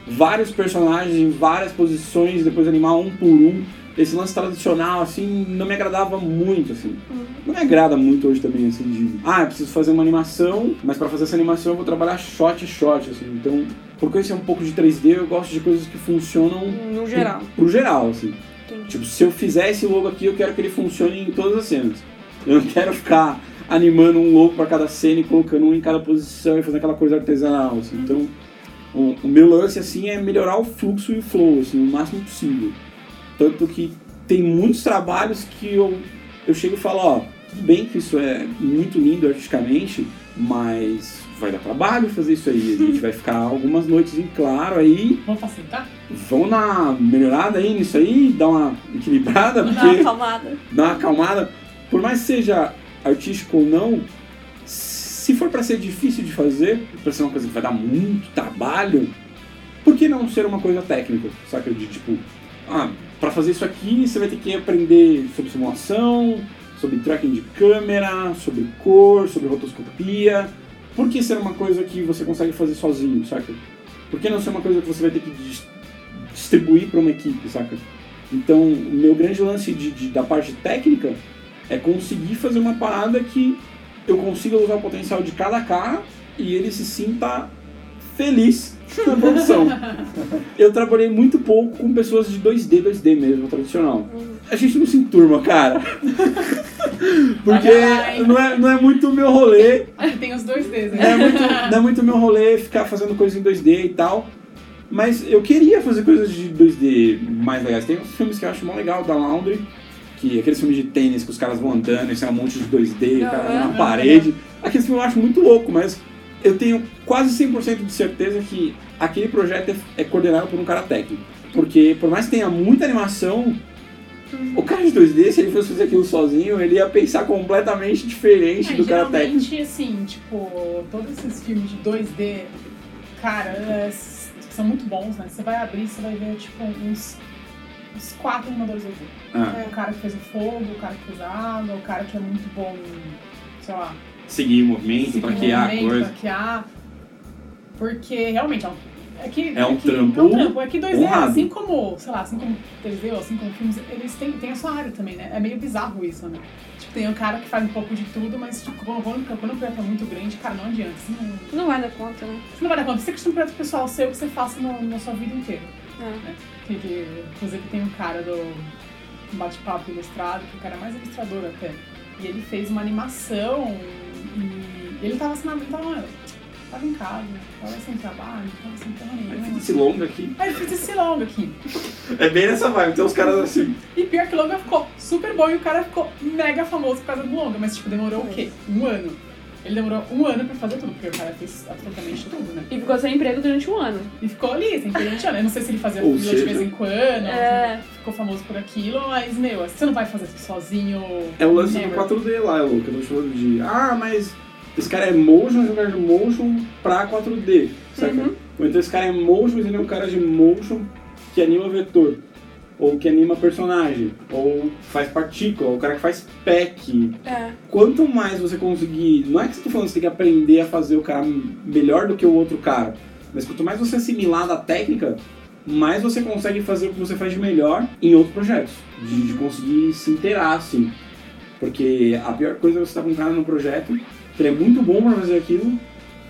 vários personagens em várias posições, depois animar um por um. Esse lance tradicional, assim, não me agradava muito, assim. Uhum. Não me agrada muito hoje também, assim, de... Ah, eu preciso fazer uma animação, mas para fazer essa animação eu vou trabalhar shot a shot, assim. Então, por conhecer um pouco de três D, eu gosto de coisas que funcionam... No geral. Pro, pro geral, assim. Entendi. Tipo, se eu fizer esse logo aqui, eu quero que ele funcione em todas as cenas. Eu não quero ficar animando um logo para cada cena e colocando um em cada posição e fazendo aquela coisa artesanal, assim. Uhum. Então, o, o meu lance, assim, é melhorar o fluxo e o flow, assim, o máximo possível. Tanto que tem muitos trabalhos que eu, eu chego e falo, ó, tudo bem que isso é muito lindo artisticamente, mas vai dar trabalho fazer isso aí. A gente vai ficar algumas noites em claro aí. Vamos facilitar? Vamos dar uma melhorada aí nisso aí, dar uma equilibrada. Porque, dá uma acalmada. Dá uma acalmada. Por mais que seja artístico ou não, se for pra ser difícil de fazer, pra ser uma coisa que vai dar muito trabalho, por que não ser uma coisa técnica? Saca? De tipo, ah... Para fazer isso aqui, você vai ter que aprender sobre simulação, sobre tracking de câmera, sobre cor, sobre rotoscopia. Por que ser uma coisa que você consegue fazer sozinho, saca? Por que não ser uma coisa que você vai ter que distribuir para uma equipe, saca? Então, o meu grande lance de, de, da parte técnica é conseguir fazer uma parada que eu consiga usar o potencial de cada cara e ele se sinta feliz na produção. Eu trabalhei muito pouco com pessoas de dois D, dois D mesmo, tradicional. A gente não se enturma, cara. Porque não é, não é muito o meu rolê. Aqui tem os dois Ds, né? É muito, não é muito o meu rolê ficar fazendo coisas em dois D e tal. Mas eu queria fazer coisas de dois D mais legais. Tem uns filmes que eu acho mó legal, da Laundry, que é aqueles filmes de tênis que os caras vão andando e sai um monte de dois D, o cara na parede. Aqueles filmes eu acho muito louco, mas... Eu tenho quase cem por cento de certeza que aquele projeto é coordenado por um cara técnico. Porque por mais que tenha muita animação, o cara de dois D, se ele fosse fazer aquilo sozinho, ele ia pensar completamente diferente é, do cara técnico. Geralmente, assim, tipo, todos esses filmes de dois D, cara, são muito bons, né? Você vai abrir, você vai ver, tipo, uns, uns quatro animadores dois D. Ah. É, o cara que fez o fogo, o cara que fez a água, o cara que é muito bom em, sei lá... Seguir o movimento, seguir traquear movimento, a coisa. Traquear, porque, realmente, ó, É, que, é, um é, que, trampo, é um trampo. É que dois D, honrado. assim como, sei lá, assim como T V ou assim como filmes, eles têm, têm a sua área também, né? É meio bizarro isso, né? Tipo, tem um cara que faz um pouco de tudo, mas tipo, quando, quando o projeto é muito grande, cara, não adianta. Assim, não... não vai dar conta, né? Você não vai dar conta. Você costuma um projeto pessoal seu que você faça no, na sua vida inteira. É. Né? Que, que, inclusive tem um cara do bate-papo ilustrado, que o cara é mais ilustrador até. E ele fez uma animação e ele tava assinado, ele tava... Tava em casa, tava sem trabalho, tava sem trabalho. Aí fiz esse longo aqui. Aí fiz esse longo aqui. É bem nessa vibe, tem uns caras assim. E pior que o longa ficou super bom e o cara ficou mega famoso por causa do longa, mas tipo, demorou o quê? Um ano. Ele demorou um ano pra fazer tudo, porque o cara fez absolutamente tudo, né? E ficou sem emprego durante um ano. E ficou ali, sem emprego durante um ano. Eu não sei se ele fazia tudo de vez em quando, é... ficou famoso por aquilo, mas, meu, você não vai fazer isso sozinho. É o lance never. do quatro D lá, eu não chamo de, ah, mas... esse cara é motion, esse cara é de motion pra quatro D, saca? Uhum. Ou então esse cara é motion, mas ele é um cara de motion que anima vetor, ou que anima personagem, ou faz partícula, ou o cara que faz pack. É. Quanto mais você conseguir... Não é que você tá falando que você tem que aprender a fazer o cara melhor do que o outro cara, mas quanto mais você assimilar da técnica, mais você consegue fazer o que você faz de melhor em outros projetos, de, de conseguir se inteirar, assim. Porque a pior coisa é você estar com um cara no projeto... ele é muito bom pra fazer aquilo,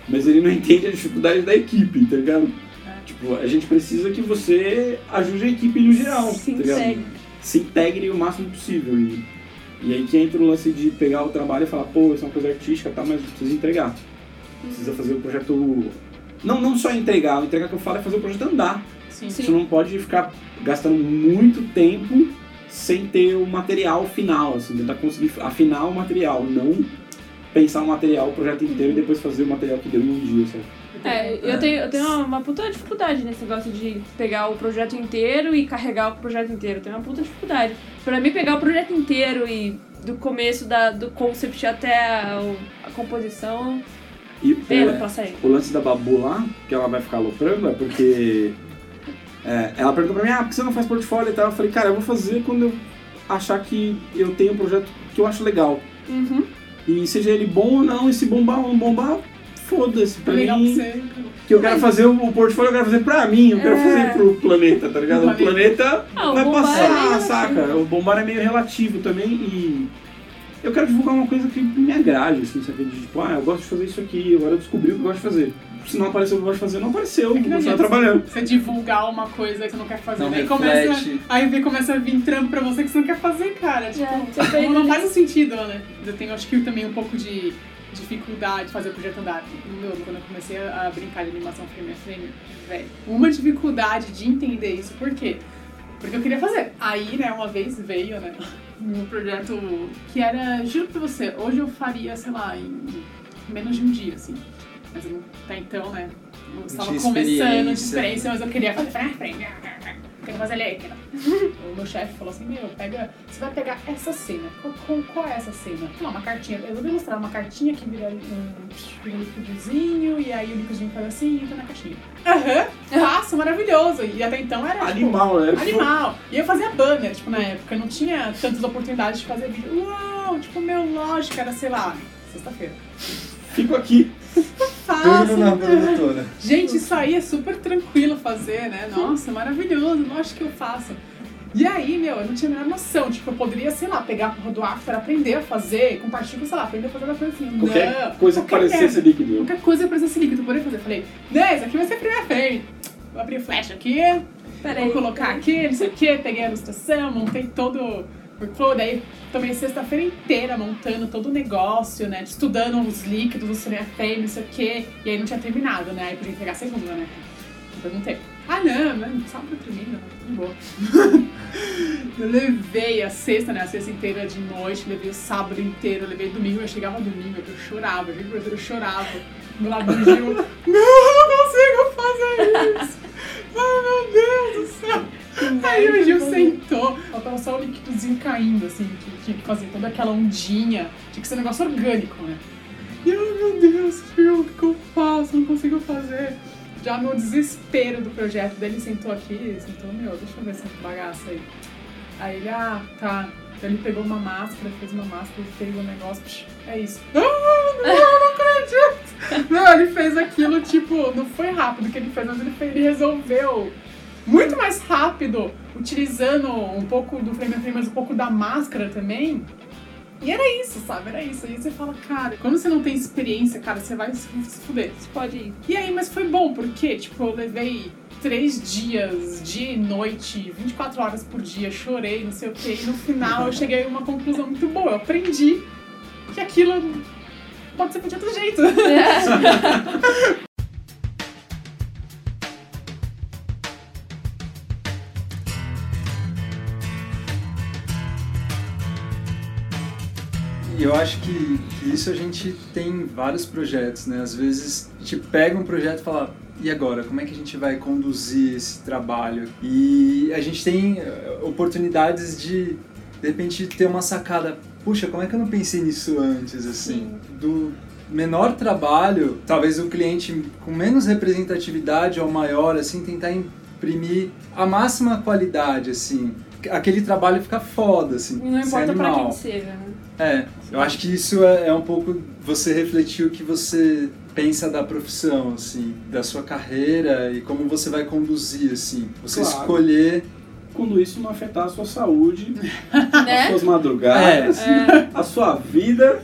mas ele não entende a dificuldade da equipe, tá ligado? É. Tipo, a gente precisa que você ajude a equipe no geral, se tá ligado? Integre. Se integre o máximo possível. E, e aí que entra o lance de pegar o trabalho e falar, pô, isso é uma coisa artística, tá, mas precisa entregar. Precisa fazer o projeto... Não, não só entregar, o entregar que eu falo é fazer o projeto andar. Sim, você sim. não pode ficar gastando muito tempo sem ter o material final, assim, tentar conseguir afinar o material, não... pensar o material, o projeto inteiro, e depois fazer o material que deu em um dia, sabe? É, eu tenho, eu tenho uma, uma puta dificuldade nesse negócio de pegar o projeto inteiro e carregar o projeto inteiro. Eu tenho uma puta dificuldade. Pra mim, pegar o projeto inteiro e do começo da, do concept até a, a composição... E pela, pra sair. O lance da Babu lá, que ela vai ficar aloprando, é porque... é, ela perguntou pra mim, ah, por que você não faz portfólio e tal? Eu falei, cara, eu vou fazer quando eu achar que eu tenho um projeto que eu acho legal. Uhum. E seja ele bom ou não, e se bombar ou não bombar, foda-se pra legal mim. Pra que eu quero mas... fazer o portfólio, eu quero fazer pra mim, eu é... quero fazer pro planeta, tá ligado? O planeta ah, vai o passar, é saca? O bombar é meio relativo também e eu quero divulgar uma coisa que me agrade, assim, sabe? De, tipo, ah, eu gosto de fazer isso aqui, agora eu descobri o que eu gosto de fazer. Se não apareceu o que eu gosto de fazer, não apareceu, é que você tá trabalhando. Você divulgar uma coisa que você não quer fazer, não aí, começa, aí começa a vir trampo pra você que você não quer fazer, cara. Tipo, é, não faz um sentido, né? Eu tenho, acho que também um pouco de dificuldade de fazer o projeto andar. Meu, quando eu comecei a brincar de animação frame a frame, velho, uma dificuldade de entender isso. Por quê? Porque eu queria fazer. Aí, né, uma vez veio, né, um projeto que era, juro pra você, hoje eu faria, sei lá, em menos de um dia, assim. Mas eu não, até então, né, eu estava começando de experiência, mas eu queria fazer frame a frame, eu queria fazer letra. O meu chefe falou assim, meu, pega, você vai pegar essa cena. Qual, qual é essa cena? Não, uma cartinha, eu vou mostrar uma cartinha que vira um, um liquidozinho, e aí o liquidinho faz assim e entra na caixinha. Aham, uhum, faço, maravilhoso. E até então era animal, tipo, né? Animal. E eu fazia banner, tipo, na época, eu não tinha tantas oportunidades de fazer vídeo. Uau, tipo, meu, lógico, era, sei lá, sexta-feira. Fico aqui. Fácil, na né? Gente, isso aí é super tranquilo fazer, né? Nossa, maravilhoso, lógico que eu faço. E aí, meu, eu não tinha a menor noção. Tipo, eu poderia, sei lá, pegar a porra do After, aprender a fazer, compartilhar, sei lá, aprender a fazer da coisa assim. Qualquer não, coisa que parecesse líquido. Qualquer coisa que parecesse líquido, eu poderia fazer. Eu falei, não, isso aqui vai ser a primeira frame. Vou abrir o flash aqui, Pera vou colocar aí. aqui, não sei o que, peguei a ilustração, montei todo... Daí também sexta-feira inteira montando todo o negócio, né? Estudando os líquidos, os frame a frame, não sei o quê. E aí não tinha terminado, né? Aí podia entregar a segunda, né? Eu perguntei. Ah, não, mano, só pra terminar, não vou. Eu levei a sexta, né? A sexta inteira de noite, levei o sábado inteiro, levei o domingo. Eu chegava domingo, eu chorava, eu chorava. Do lado do Gil, não, eu não consigo fazer isso. Ai, meu Deus do céu. Aí o Gil sentou, faltava só o líquidozinho caindo, assim, que tinha que fazer toda aquela ondinha, tinha que ser um negócio orgânico, né? E eu, meu Deus, Gil, o que eu faço? Não consigo fazer. Já no desespero do projeto dele, sentou aqui, sentou, meu, deixa eu ver essa bagaça aí. Aí ele, ah, tá. Então ele pegou uma máscara, fez uma máscara, fez um negócio, psh, é isso. Ah, não, não acredito! Não, ele fez aquilo, tipo, não foi rápido que ele fez, mas ele, fez, ele resolveu muito mais rápido, utilizando um pouco do frame a frame, mas um pouco da máscara também. E era isso, sabe? Era isso. Aí você fala, cara, quando você não tem experiência, cara, você vai se fuder. Você pode ir. E aí, mas foi bom, porque, tipo, eu levei três dias, dia e noite, vinte e quatro horas por dia, chorei, não sei o quê. E no final eu cheguei a uma conclusão muito boa. Eu aprendi que aquilo pode ser de outro jeito. É. E eu acho que, que isso a gente tem vários projetos, né? Às vezes a gente pega um projeto e fala, e agora? Como é que a gente vai conduzir esse trabalho? E a gente tem oportunidades de, de repente, ter uma sacada. Puxa, como é que eu não pensei nisso antes, assim? Sim. Do menor trabalho, talvez o cliente com menos representatividade ou maior, assim, tentar imprimir a máxima qualidade, assim. Aquele trabalho fica foda, assim. Não importa pra quem seja, né? É, eu acho que isso é, é um pouco você refletir o que você pensa da profissão, assim, da sua carreira e como você vai conduzir, assim, você claro. Escolher... Quando isso não afetar a sua saúde, né? As suas madrugadas, é. É. A sua vida.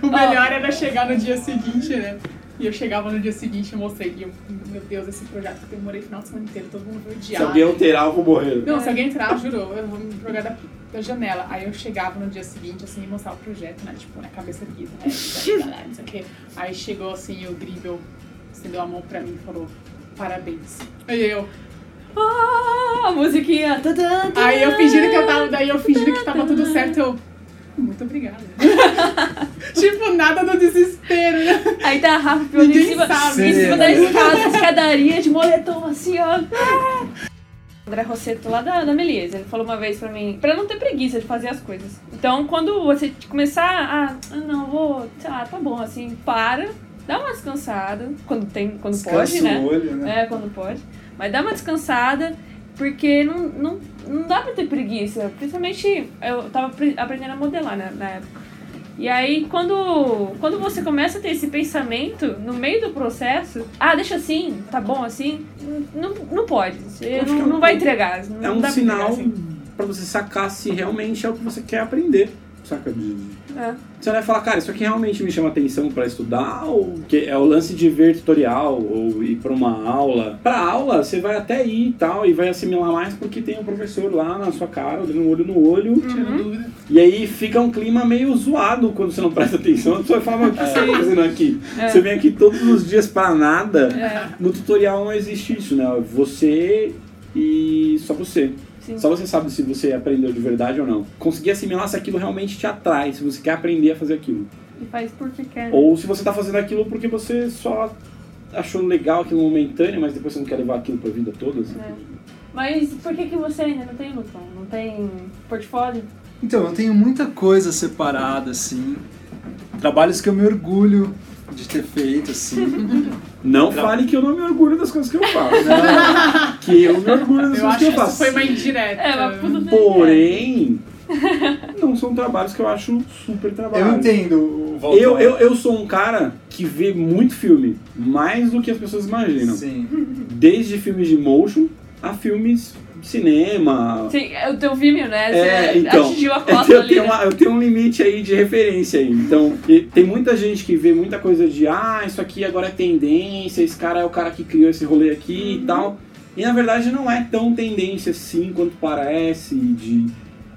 O melhor oh. era chegar no dia seguinte, né? E eu chegava no dia seguinte e mostrei, e eu, meu Deus, esse projeto que eu demorei o final de semana inteiro, todo mundo vai odiar. Se alguém alterar, eu vou morrer. Não, se alguém alterar, jurou, eu vou me jogar da, da janela. Aí eu chegava no dia seguinte, assim, e mostrava o projeto, né, tipo, na cabeça aqui, né, não sei o quê. Aí chegou, assim, o Gribble, estendeu a mão pra mim e falou, parabéns. Aí eu... Ah, a musiquinha... Aí eu fingindo que eu tava, daí eu fingindo que tava tudo certo, eu... Muito obrigada. Tipo, nada do desespero, né? Aí tá a Rafa pelo em cima, em cima da escada, escadaria de moletom, assim, ó. André Rosseto, lá da, da Melies, ele falou uma vez pra mim, pra não ter preguiça de fazer as coisas. Então, quando você começar a, ah, não, vou, ah, tá bom, assim, para, dá uma descansada, quando tem, quando pode, né? Descansa o olho, né? É, quando pode. Mas dá uma descansada, porque não, não, não dá pra ter preguiça. Principalmente, eu tava aprendendo a modelar, né, na época. E aí, quando, quando você começa a ter esse pensamento no meio do processo, ah, deixa assim, tá bom assim, não, não pode, você não, não, não vai entregar. Não é um dá sinal pra, assim. Pra você sacar se realmente é o que você quer aprender, saca? De... É. Você vai falar, cara, isso aqui realmente me chama atenção pra estudar, ou que é o lance de ver tutorial, ou ir pra uma aula. Pra aula, você vai até ir e tal, e vai assimilar mais porque tem um professor lá na sua cara, dando olho no olho, tirando dúvida. E aí fica um clima meio zoado quando você não presta atenção. A pessoa fala, mas o que é. você tá fazendo aqui? É. Você vem aqui todos os dias pra nada. É. No tutorial não existe isso, né? Você e só você. Sim. Só você sabe se você aprendeu de verdade ou não. Conseguir assimilar se aquilo realmente te atrai, se você quer aprender a fazer aquilo. E faz porque quer. Ou se você tá fazendo aquilo porque você só achou legal aquilo momentâneo, mas depois você não quer levar aquilo pra vida toda. Assim. É. Mas por que, que você ainda não tem Lucão? Não tem portfólio? Então, eu tenho muita coisa separada, assim. Trabalhos que eu me orgulho de ter feito, assim. Não Tra... fale que eu não me orgulho das coisas que eu faço. Não, que eu me orgulho das eu coisas que eu faço. Eu acho que foi uma indireta. É, uma puta porém, não são trabalhos que eu acho super trabalho. Eu entendo. Volta eu, eu, eu sou um cara que vê muito filme, mais do que as pessoas imaginam. Sim. Desde filmes de motion a filmes... cinema... Sim, é o teu Vimeo, né? Você é, então, atingiu a cota eu, ali, tenho né? uma, eu tenho um limite aí de referência aí. Então, tem muita gente que vê muita coisa de ah, isso aqui agora é tendência, esse cara é o cara que criou esse rolê aqui uhum. e tal. E, na verdade, não é tão tendência assim quanto parece. De,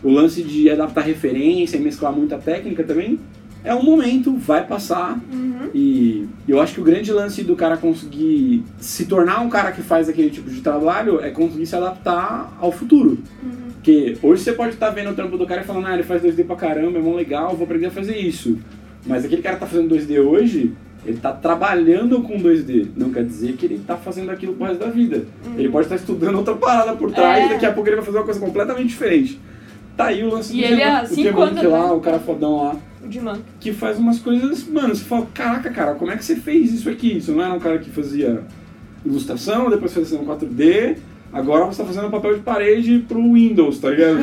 o lance de adaptar referência e mesclar muita técnica também é um momento, vai passar. Uhum. E eu acho que o grande lance do cara conseguir se tornar um cara que faz aquele tipo de trabalho é conseguir se adaptar ao futuro. Uhum. Porque hoje você pode estar vendo o trampo do cara e falando, ah, ele faz dois D pra caramba, é mó legal, vou aprender a fazer isso. Mas aquele cara que tá fazendo dois D hoje, Ele está trabalhando com dois D, não quer dizer que ele está fazendo aquilo pro resto da vida. Hum. Ele pode estar estudando outra parada por trás é. e daqui a pouco ele vai fazer uma coisa completamente diferente. Tá aí o lance e do Gmunk é lá, o cara fodão lá. O Gmunk. Que faz umas coisas, mano, você fala, caraca, cara, como é que você fez isso aqui? Isso não era um cara que fazia ilustração, depois fazia quatro D, agora você está fazendo papel de parede pro Windows, tá ligado?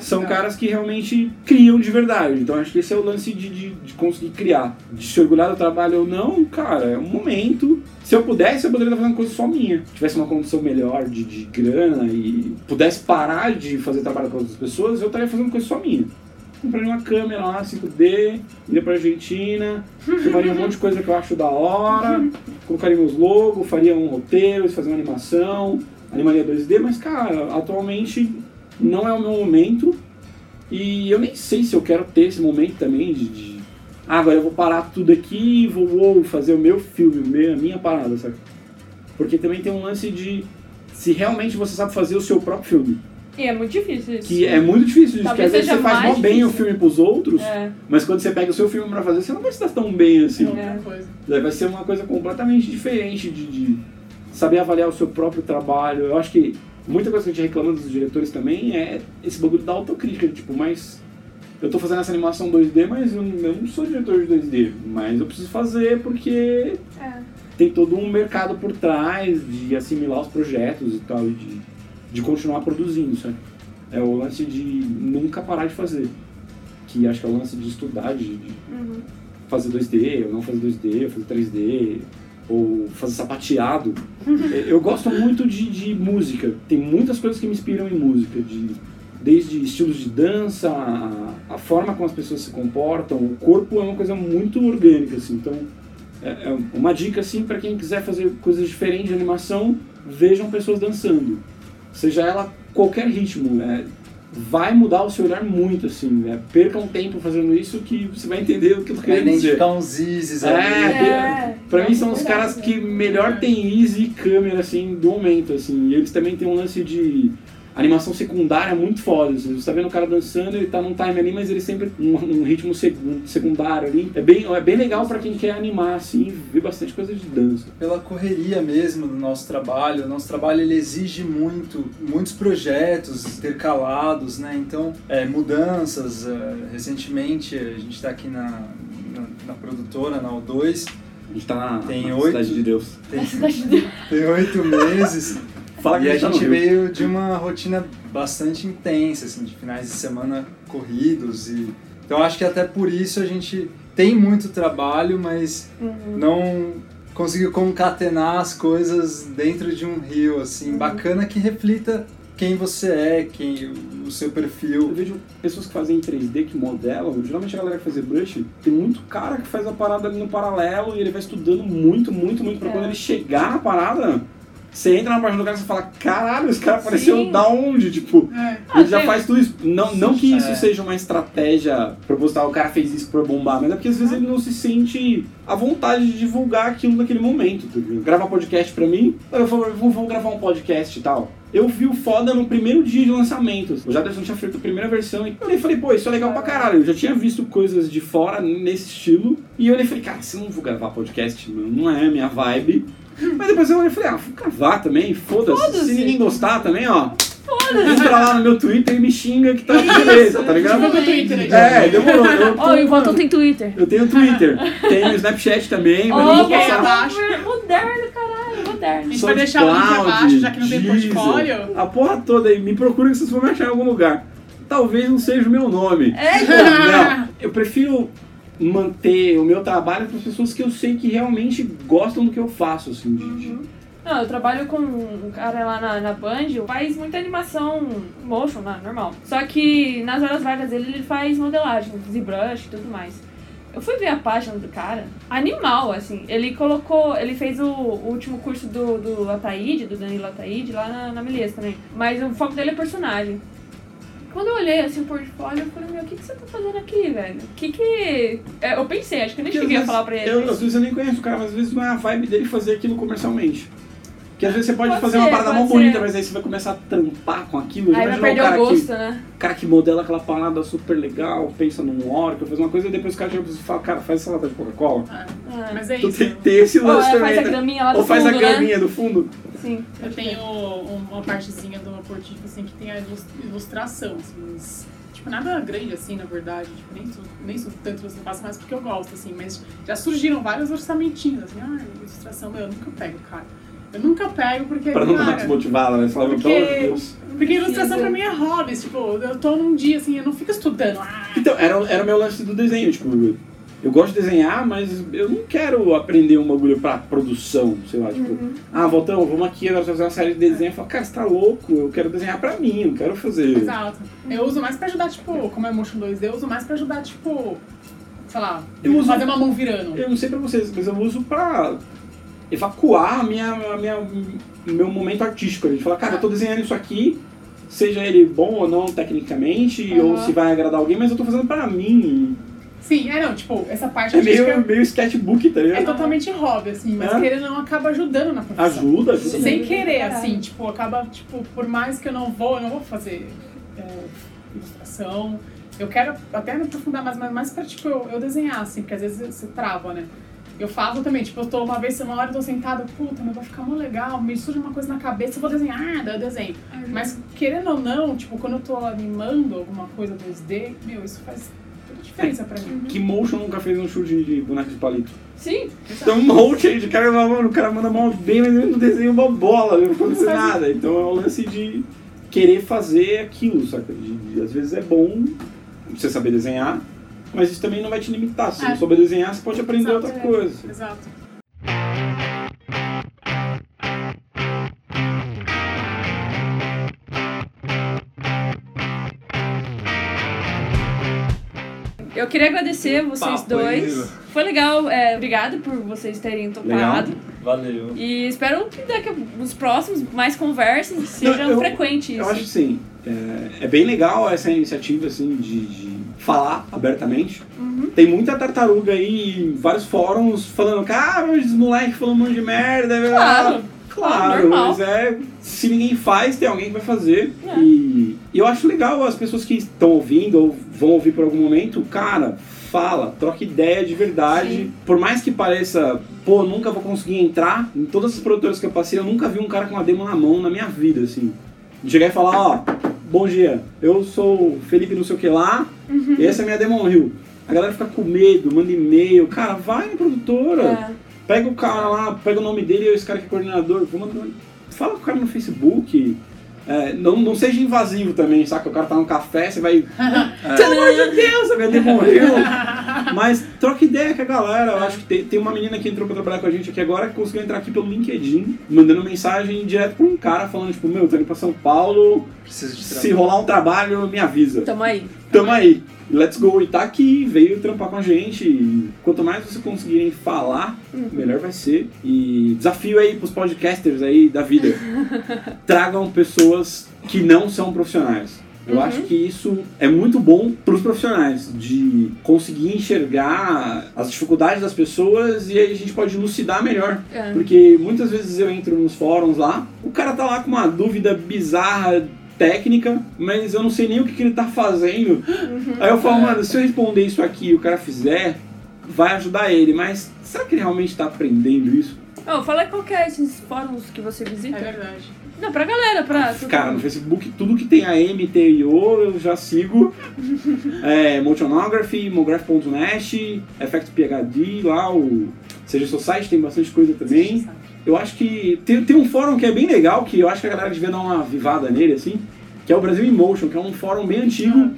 São caras que realmente criam de verdade. Então acho que esse é o lance de, de, de conseguir criar. De se orgulhar do trabalho ou não, cara, é um momento. Se eu pudesse, eu poderia estar fazendo coisa só minha. Se tivesse uma condição melhor de, de grana e pudesse parar de fazer trabalho com outras pessoas, eu estaria fazendo coisa só minha. Comprei uma câmera lá, cinco D, iria pra Argentina, filmaria um monte de coisa que eu acho da hora, colocaria meus logos, faria um roteiro, fazer uma animação, animaria dois D, mas, cara, atualmente não é o meu momento e eu nem sei se eu quero ter esse momento também de, de ah, agora eu vou parar tudo aqui e vou, vou fazer o meu filme, a minha parada, sabe? Porque também tem um lance de se realmente você sabe fazer o seu próprio filme. E é muito difícil isso. Que é muito difícil isso, porque às vezes você faz mó bem difícil. O filme pros outros, é. mas quando você pega o seu filme pra fazer, você não vai estar tão bem assim. É. Vai ser uma coisa completamente diferente de, de saber avaliar o seu próprio trabalho. Eu acho que muita coisa que a gente reclama dos diretores também é esse bagulho da autocrítica, tipo, mas eu tô fazendo essa animação dois D, mas eu não sou diretor de dois D, mas eu preciso fazer porque é. tem todo um mercado por trás de assimilar os projetos e tal, e de... de continuar produzindo, sabe? É o lance de nunca parar de fazer. Que acho que é o lance de estudar, de uhum. fazer dois D, ou não fazer dois D, ou fazer três D, ou fazer sapateado. Eu gosto muito de, de música. Tem muitas coisas que me inspiram em música. De, desde estilos de dança, a, a forma como as pessoas se comportam. O corpo é uma coisa muito orgânica, assim. Então, é, é uma dica, assim, para quem quiser fazer coisas diferentes de animação, vejam pessoas dançando. Seja ela qualquer ritmo, é, vai mudar o seu olhar muito, assim, é, perca um tempo fazendo isso que você vai entender o que eu quero dizer. Vai identificar uns easies é, ali. É, pra é, mim são é os verdade, caras né? que melhor tem easy câmera, assim, do momento, assim, e eles também tem um lance de animação secundária muito foda, assim, você tá vendo o cara dançando, ele tá num time ali, mas ele sempre um, um ritmo secundário ali, é bem, é bem legal pra quem quer animar, assim, ver bastante coisa de dança. Pela correria mesmo do nosso trabalho, o nosso trabalho ele exige muito, muitos projetos intercalados, né, então, é, mudanças, é, recentemente a gente tá aqui na, na, na produtora, na O dois, a gente tá na, tem na oito, Cidade de Deus, tem, tem oito meses. E a gente veio de uma rotina bastante intensa, assim, de finais de semana corridos. E... Então acho que até por isso a gente tem muito trabalho, mas uhum. não conseguiu concatenar as coisas dentro de um rio, assim. Uhum. Bacana que reflita quem você é, quem, o seu perfil. Eu vejo pessoas que fazem em três D, que modelam, geralmente a galera que faz brush, tem muito cara que faz a parada ali no paralelo e ele vai estudando muito, muito, muito pra é. quando ele chegar na parada... Você entra na página do cara e você fala, caralho, esse cara apareceu da onde? Tipo, é. ah, ele já sim. faz tudo isso. Não, não que isso é. seja uma estratégia proposital, o cara fez isso pra bombar, mas é porque às vezes ele não se sente à vontade de divulgar aquilo naquele momento. Gravar podcast pra mim, eu falo, vamos gravar um podcast e tal. Eu vi o foda no primeiro dia de lançamento. O Jadson tinha feito a primeira versão e eu olhei e falei, pô, isso é legal pra caralho. Eu já tinha visto coisas de fora nesse estilo. E eu olhei e falei, cara, se eu não vou gravar podcast, meu, não é a minha vibe. Mas depois eu olhei e falei, ah, vou gravar também, foda-se. Foda-se. Se ninguém gostar também, ó. Foda-se. Entra lá no meu Twitter e me xinga que tá beleza, tá ligado? Meu Twitter, é, demorou. Eu, oh, eu, o Walter tem Twitter. Eu tenho Twitter. Tenho Snapchat também, mas oh, não vou passar. Abaixo. Moderno, caralho, moderno. A gente vai deixar o link abaixo, já que não tem portfólio. A porra toda aí, me procura que vocês vão me achar em algum lugar. Talvez não seja o meu nome. É, não, eu prefiro... manter o meu trabalho para as pessoas que eu sei que realmente gostam do que eu faço, assim, gente. Uhum. Não, eu trabalho com um cara lá na, na Band, faz muita animação motion, né, normal. Só que nas horas vagas dele, ele faz modelagem, ZBrush e tudo mais. Eu fui ver a página do cara, animal, assim. Ele colocou, ele fez o, o último curso do, do Ataíde, do Danilo Ataíde, lá na, na Melies também. Mas o foco dele é personagem. Quando eu olhei assim o portfólio, eu falei, meu, o que, que você tá fazendo aqui, velho? O que que... É, eu pensei, acho que eu nem cheguei a falar pra ele. Eu, às vezes eu nem conheço o cara, mas às vezes não é a vibe dele fazer aquilo comercialmente. Porque às vezes você pode, pode fazer ser, uma parada mó bonita, mas aí você vai começar a tampar com aquilo. Aí vai perder o, cara o gosto, que, né? O cara que modela aquela parada super legal, pensa num orca, faz uma coisa, e depois o cara chega e fala, cara, faz essa lata de Coca-Cola. Ah, ah, mas é tu isso. Tem, tem esse lance também. Ou faz a graminha lá do fundo, Ou faz fundo, a graminha né? do fundo. Sim. Eu tenho uma partezinha do meu portfólio assim, que tem a ilustração, assim, mas... Nada grande assim, na verdade, tipo, nem, nem tanto você passa mais porque eu gosto, assim, mas já surgiram vários orçamentinhos, assim, ah, ilustração, meu, eu nunca pego, cara. Eu nunca pego porque. Pra não cara, desmotivá-la, né? Fala, porque, meu Deus. Porque ilustração pra mim é hobby, tipo, eu tô num dia assim, eu não fico estudando. Ah, então, era, era o meu lance do desenho, tipo, eu gosto de desenhar, mas eu não quero aprender um bagulho pra produção, sei lá, tipo, uhum. ah, voltamos, vamos aqui, agora fazer uma série de desenho. Eu falo, cara, você tá louco, eu quero desenhar pra mim, eu quero fazer. Exato. Eu uso mais pra ajudar, tipo, como é Motion dois D, eu uso mais pra ajudar, tipo, sei lá, eu uso, fazer uma mão virando. Eu não sei pra vocês, mas eu uso pra evacuar a minha, a minha, meu momento artístico. A gente fala, cara, eu tô desenhando isso aqui, seja ele bom ou não tecnicamente, uhum. ou se vai agradar alguém, mas eu tô fazendo pra mim. Sim, é não, tipo, essa parte... É meio, meio sketchbook, tá ligado? É totalmente hobby, assim, mas é. querendo não, acaba ajudando na profissão. Ajuda, ajuda. Sem querer, é. assim, tipo, acaba, tipo, por mais que eu não vou, eu não vou fazer é, ilustração, eu quero até me aprofundar mais, mas mais pra, tipo, eu, eu desenhar, assim, porque às vezes você trava, né? Eu faço também, tipo, eu tô uma vez, uma hora eu tô sentada, puta, mas vai ficar mó legal, me surge uma coisa na cabeça, eu vou desenhar, daí eu desenho. Uhum. Mas, querendo ou não, tipo, quando eu tô animando alguma coisa dois D, meu, isso faz... diferença pra mim. Que motion nunca fez um chute de boneco de palito? Sim. Então, motion, o cara, o cara manda mal bem, mas não desenha uma bola, não acontece nada. Então, é o lance de querer fazer aquilo, saca? De, de, às vezes é bom você saber desenhar, mas isso também não vai te limitar. Se você não souber desenhar, você pode aprender outra coisa. Exato. Eu queria agradecer vocês Papo dois. Aí. Foi legal. É, obrigado por vocês terem topado. Legal. Valeu. E espero que daqui nos próximos mais conversas sejam eu, frequentes. Eu, eu acho que sim. É, é bem legal essa iniciativa assim, de, de falar abertamente. Uhum. Tem muita tartaruga aí em vários fóruns falando, cara, os moleques falam um monte de merda. Claro. Claro, normal. Mas é... Se ninguém faz, tem alguém que vai fazer. É. E eu acho legal as pessoas que estão ouvindo ou vão ouvir por algum momento, cara, fala, troca ideia de verdade. Sim. Por mais que pareça, pô, eu nunca vou conseguir entrar, em todas as produtoras que eu passei, eu nunca vi um cara com uma demo na mão na minha vida, assim. Chegar e falar, ó, bom dia, eu sou Felipe não sei o que lá, uhum. e essa é a minha demo on Rio. A galera fica com medo, manda e-mail, cara, vai na produtora. É. Pega o cara lá, pega o nome dele e esse cara que é coordenador, fala com o cara no Facebook, é, não, não seja invasivo também, saca? O cara tá no café, você vai... Pelo amor de Deus, a minha demo morreu! Mas troca ideia com a galera, eu acho que tem, tem uma menina que entrou pra trabalhar com a gente aqui agora que conseguiu entrar aqui pelo LinkedIn, mandando mensagem direto pra um cara falando tipo, meu, tô indo pra São Paulo, preciso de se rolar um trabalho, me avisa. Tamo aí. Tamo aí. Let's go, e tá aqui, veio trampar com a gente. E quanto mais vocês conseguirem falar, uhum. melhor vai ser. E desafio aí pros podcasters aí da vida. Tragam pessoas que não são profissionais. Eu uhum. acho que isso é muito bom pros profissionais, de conseguir enxergar as dificuldades das pessoas e aí a gente pode elucidar melhor. É. Porque muitas vezes eu entro nos fóruns lá, o cara tá lá com uma dúvida bizarra, técnica, mas eu não sei nem o que, que ele tá fazendo. Uhum. Aí eu falo, mano, se eu responder isso aqui e o cara fizer, vai ajudar ele, mas será que ele realmente tá aprendendo isso? Oh, fala qual que é esses fóruns que você visita. É verdade. Não, pra galera, pra... Cara, cara, no Facebook, tudo que tem a M T I O, eu já sigo. é, motionographer, mograph ponto net, Effect P H D, lá o... Seja seu site, tem bastante coisa também. Eu acho que tem, tem um fórum que é bem legal, que eu acho que a galera devia dar uma vivada nele, assim, que é o Brasil in Motion, que é um fórum bem antigo, uhum.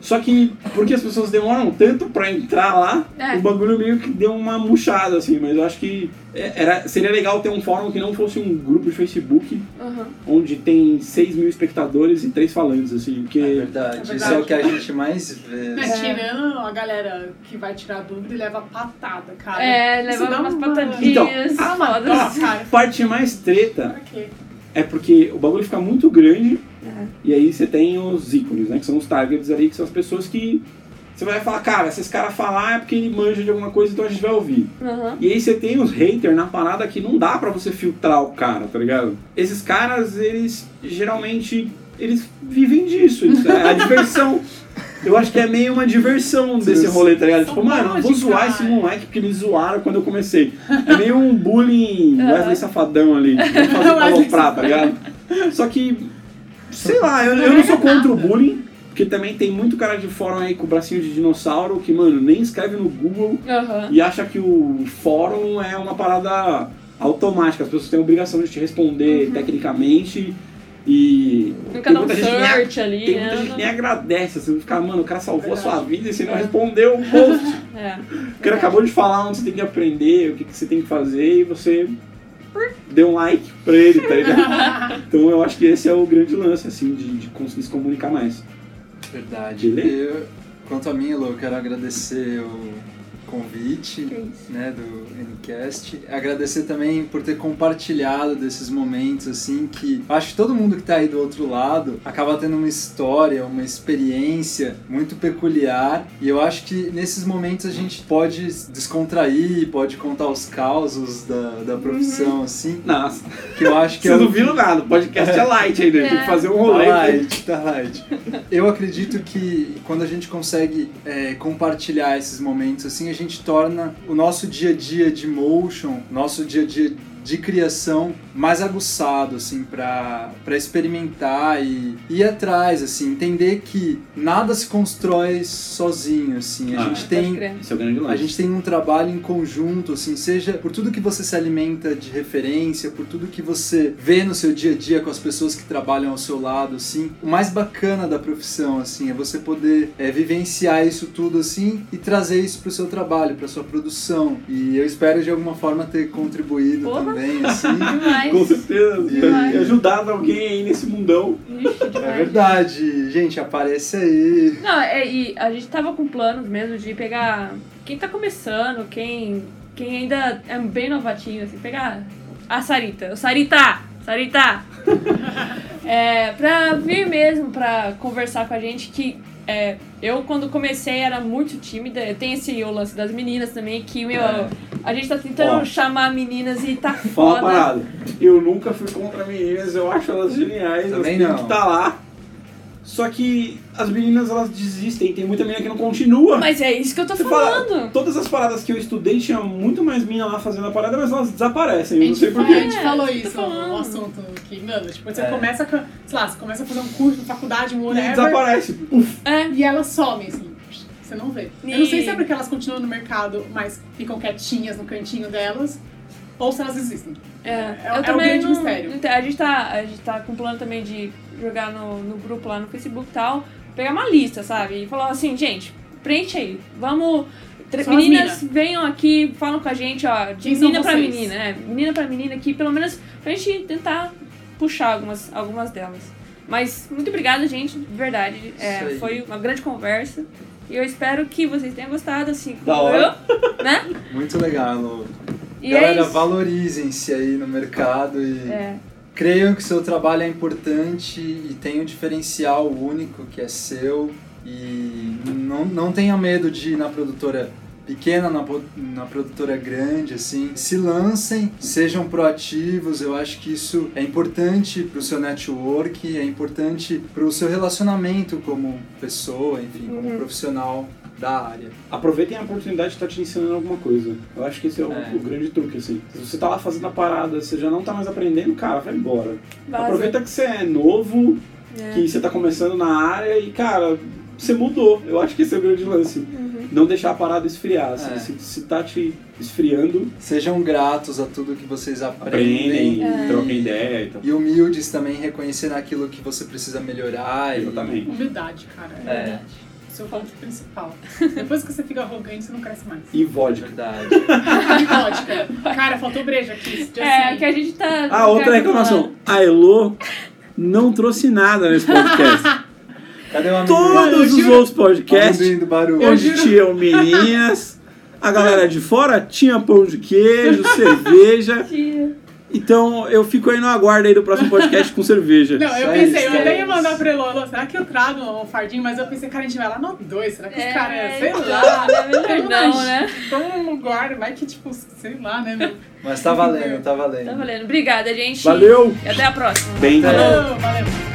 só que porque as pessoas demoram tanto pra entrar lá, é. o bagulho meio que deu uma murchada, assim, mas eu acho que era, seria legal ter um fórum que não fosse um grupo de Facebook, uhum. onde tem seis mil espectadores e três falantes, assim, porque... É verdade, é verdade. Isso é o que a gente mais vê. Mas é. tirando a galera que vai tirar dúvida e leva patada, cara. É, leva umas uma... patadinhas. Então, a, a, a parte mais treta é porque o bagulho fica muito grande, uhum. e aí você tem os ícones, né, que são os targets ali, que são as pessoas que... Você vai falar, cara, se esse cara falar é porque ele manja de alguma coisa, então a gente vai ouvir. Uhum. E aí você tem os haters na parada que não dá pra você filtrar o cara, tá ligado? Esses caras, eles geralmente, eles vivem disso. Eles, é a diversão. Eu acho que é meio uma diversão desse rolê, tá ligado? São tipo, mano, eu vou zoar cara. Esse moleque porque eles zoaram quando eu comecei. É meio um bullying uhum. Wesley Safadão ali. Vamos fazer paloprar, tá ligado? Só que, sei lá, eu, eu não sou contra o bullying. Porque também tem muito cara de fórum aí com o bracinho de dinossauro que, mano, nem escreve no Google uhum. e acha que o fórum é uma parada automática. As pessoas têm a obrigação de te responder uhum. tecnicamente e... Nunca dá um search ali, tem muita gente que nem agradece. Você fica, mano, o cara salvou é. a sua vida e você não é. respondeu o post. É. O cara é. acabou de falar onde você tem que aprender, o que, que você tem que fazer e você... Deu um like pra ele, tá ligado? Então eu acho que esse é o grande lance, assim, de, de conseguir se comunicar mais. Verdade. Eu, quanto a mim, Elô, eu quero agradecer o convite né, do Anycast. Agradecer também por ter compartilhado desses momentos, assim, que acho que todo mundo que tá aí do outro lado acaba tendo uma história, uma experiência muito peculiar. E eu acho que nesses momentos a gente pode descontrair, pode contar os causos da, da profissão, uhum. assim. Nossa. Que eu acho que Vocês eu... não viram nada, o podcast é light ainda, é. tem que fazer um rolê. Tá light, tá light. Eu acredito que quando a gente consegue é, compartilhar esses momentos, assim, a A gente torna o nosso dia a dia de motion, nosso dia a dia de criação mais aguçado, assim, pra, pra experimentar e ir atrás, assim, entender que nada se constrói sozinho, assim, a ah, gente tem a gente tem um trabalho em conjunto, assim, seja por tudo que você se alimenta de referência, por tudo que você vê no seu dia a dia com as pessoas que trabalham ao seu lado, assim, o mais bacana da profissão, assim, é você poder é, vivenciar isso tudo, assim, e trazer isso pro seu trabalho, pra sua produção, e eu espero de alguma forma ter contribuído Porra. também, assim, demais. Com certeza, demais. Ajudado alguém aí nesse mundão. Ixi, demais. É verdade, gente, aparece aí. Não, é, e a gente tava com planos mesmo de pegar quem tá começando, quem, quem ainda é bem novatinho, assim, pegar a Sarita, o Sarita, Sarita, é, pra vir mesmo, pra conversar com a gente, que é, eu quando comecei era muito tímida, tem esse o lance das meninas também, que meu, é. a gente tá tentando Ó, chamar meninas e tá foda. Fala parada, eu nunca fui contra meninas, eu acho elas geniais, elas têm que tá lá. Só que as meninas, elas desistem, tem muita menina que não continua. Mas é isso que eu tô Você falando. Fala, todas as paradas que eu estudei, tinha muito mais menina lá fazendo a parada, mas elas desaparecem, eu não sei porquê. A gente falou isso, um assunto que, mano, tipo, você é. começa, sei lá, você começa a fazer um curso, faculdade, um whatever. E desaparece, puf. É. E elas somem, assim, você não vê. E... Eu não sei se é porque elas continuam no mercado, mas ficam quietinhas no cantinho delas, ou se elas existem. É, é, eu é o grande não, mistério. Não, a, gente tá, a gente tá com um plano também de jogar no, no grupo lá no Facebook e tal, pegar uma lista, sabe? E falar assim, gente, preenche aí, vamos... Tre- meninas mina. venham aqui, falam com a gente, ó, de Quem menina pra menina, é, menina pra menina aqui, pelo menos pra gente tentar puxar algumas, algumas delas. Mas muito obrigada, gente, de verdade, é, foi uma grande conversa. E eu espero que vocês tenham gostado, assim, como da eu, hora. né? Muito legal, Lu. E galera, é valorizem-se aí no mercado e é. creiam que seu trabalho é importante e tem um diferencial único que é seu e não, não tenha medo de ir na produtora pequena, na, na produtora grande, assim, se lancem, sejam proativos, eu acho que isso é importante pro seu network, é importante pro seu relacionamento como pessoa, enfim, como uhum. profissional da área. Aproveitem a oportunidade de estar te ensinando alguma coisa. Eu acho que esse é o, é. o grande truque, assim. Se você tá lá fazendo a parada, você já não tá mais aprendendo, cara, vai embora. Vaza. Aproveita que você é novo, é. que você tá começando na área e, cara, você mudou. Eu acho que esse é o grande lance. Uhum. Não deixar a parada esfriar, assim. É. Se, se tá te esfriando... Sejam gratos a tudo que vocês aprendem. Aprendem, é. troquem ideia e tal. E humildes também, reconhecendo aquilo que você precisa melhorar. Exatamente. E... Humildade, cara. É. é. Verdade. Seu ponto principal. Depois que você fica arrogante, você não cresce mais. E vodka. Verdade. E vodka. Cara, faltou breja aqui. É, que a gente tá... Ah, outra reclamação. A Elô não trouxe nada nesse podcast. Cadê o amigo? Todos os outros podcasts, eu tinha meninas, a galera de fora tinha pão de queijo, cerveja. Tinha. Então, eu fico aí no aguardo aí do próximo podcast com cerveja. Não, eu pensei, eu até ia mandar pro Elô, será que eu trago um fardinho? Mas eu pensei, cara, a gente vai lá no dois, será que é, os caras, sei lá, é não, né? Então, não guarda, vai que, tipo, sei lá, né, meu? Mas tá valendo, tá valendo. Tá valendo. Obrigada, gente. Valeu! E até a próxima. Bem, valeu. Valeu.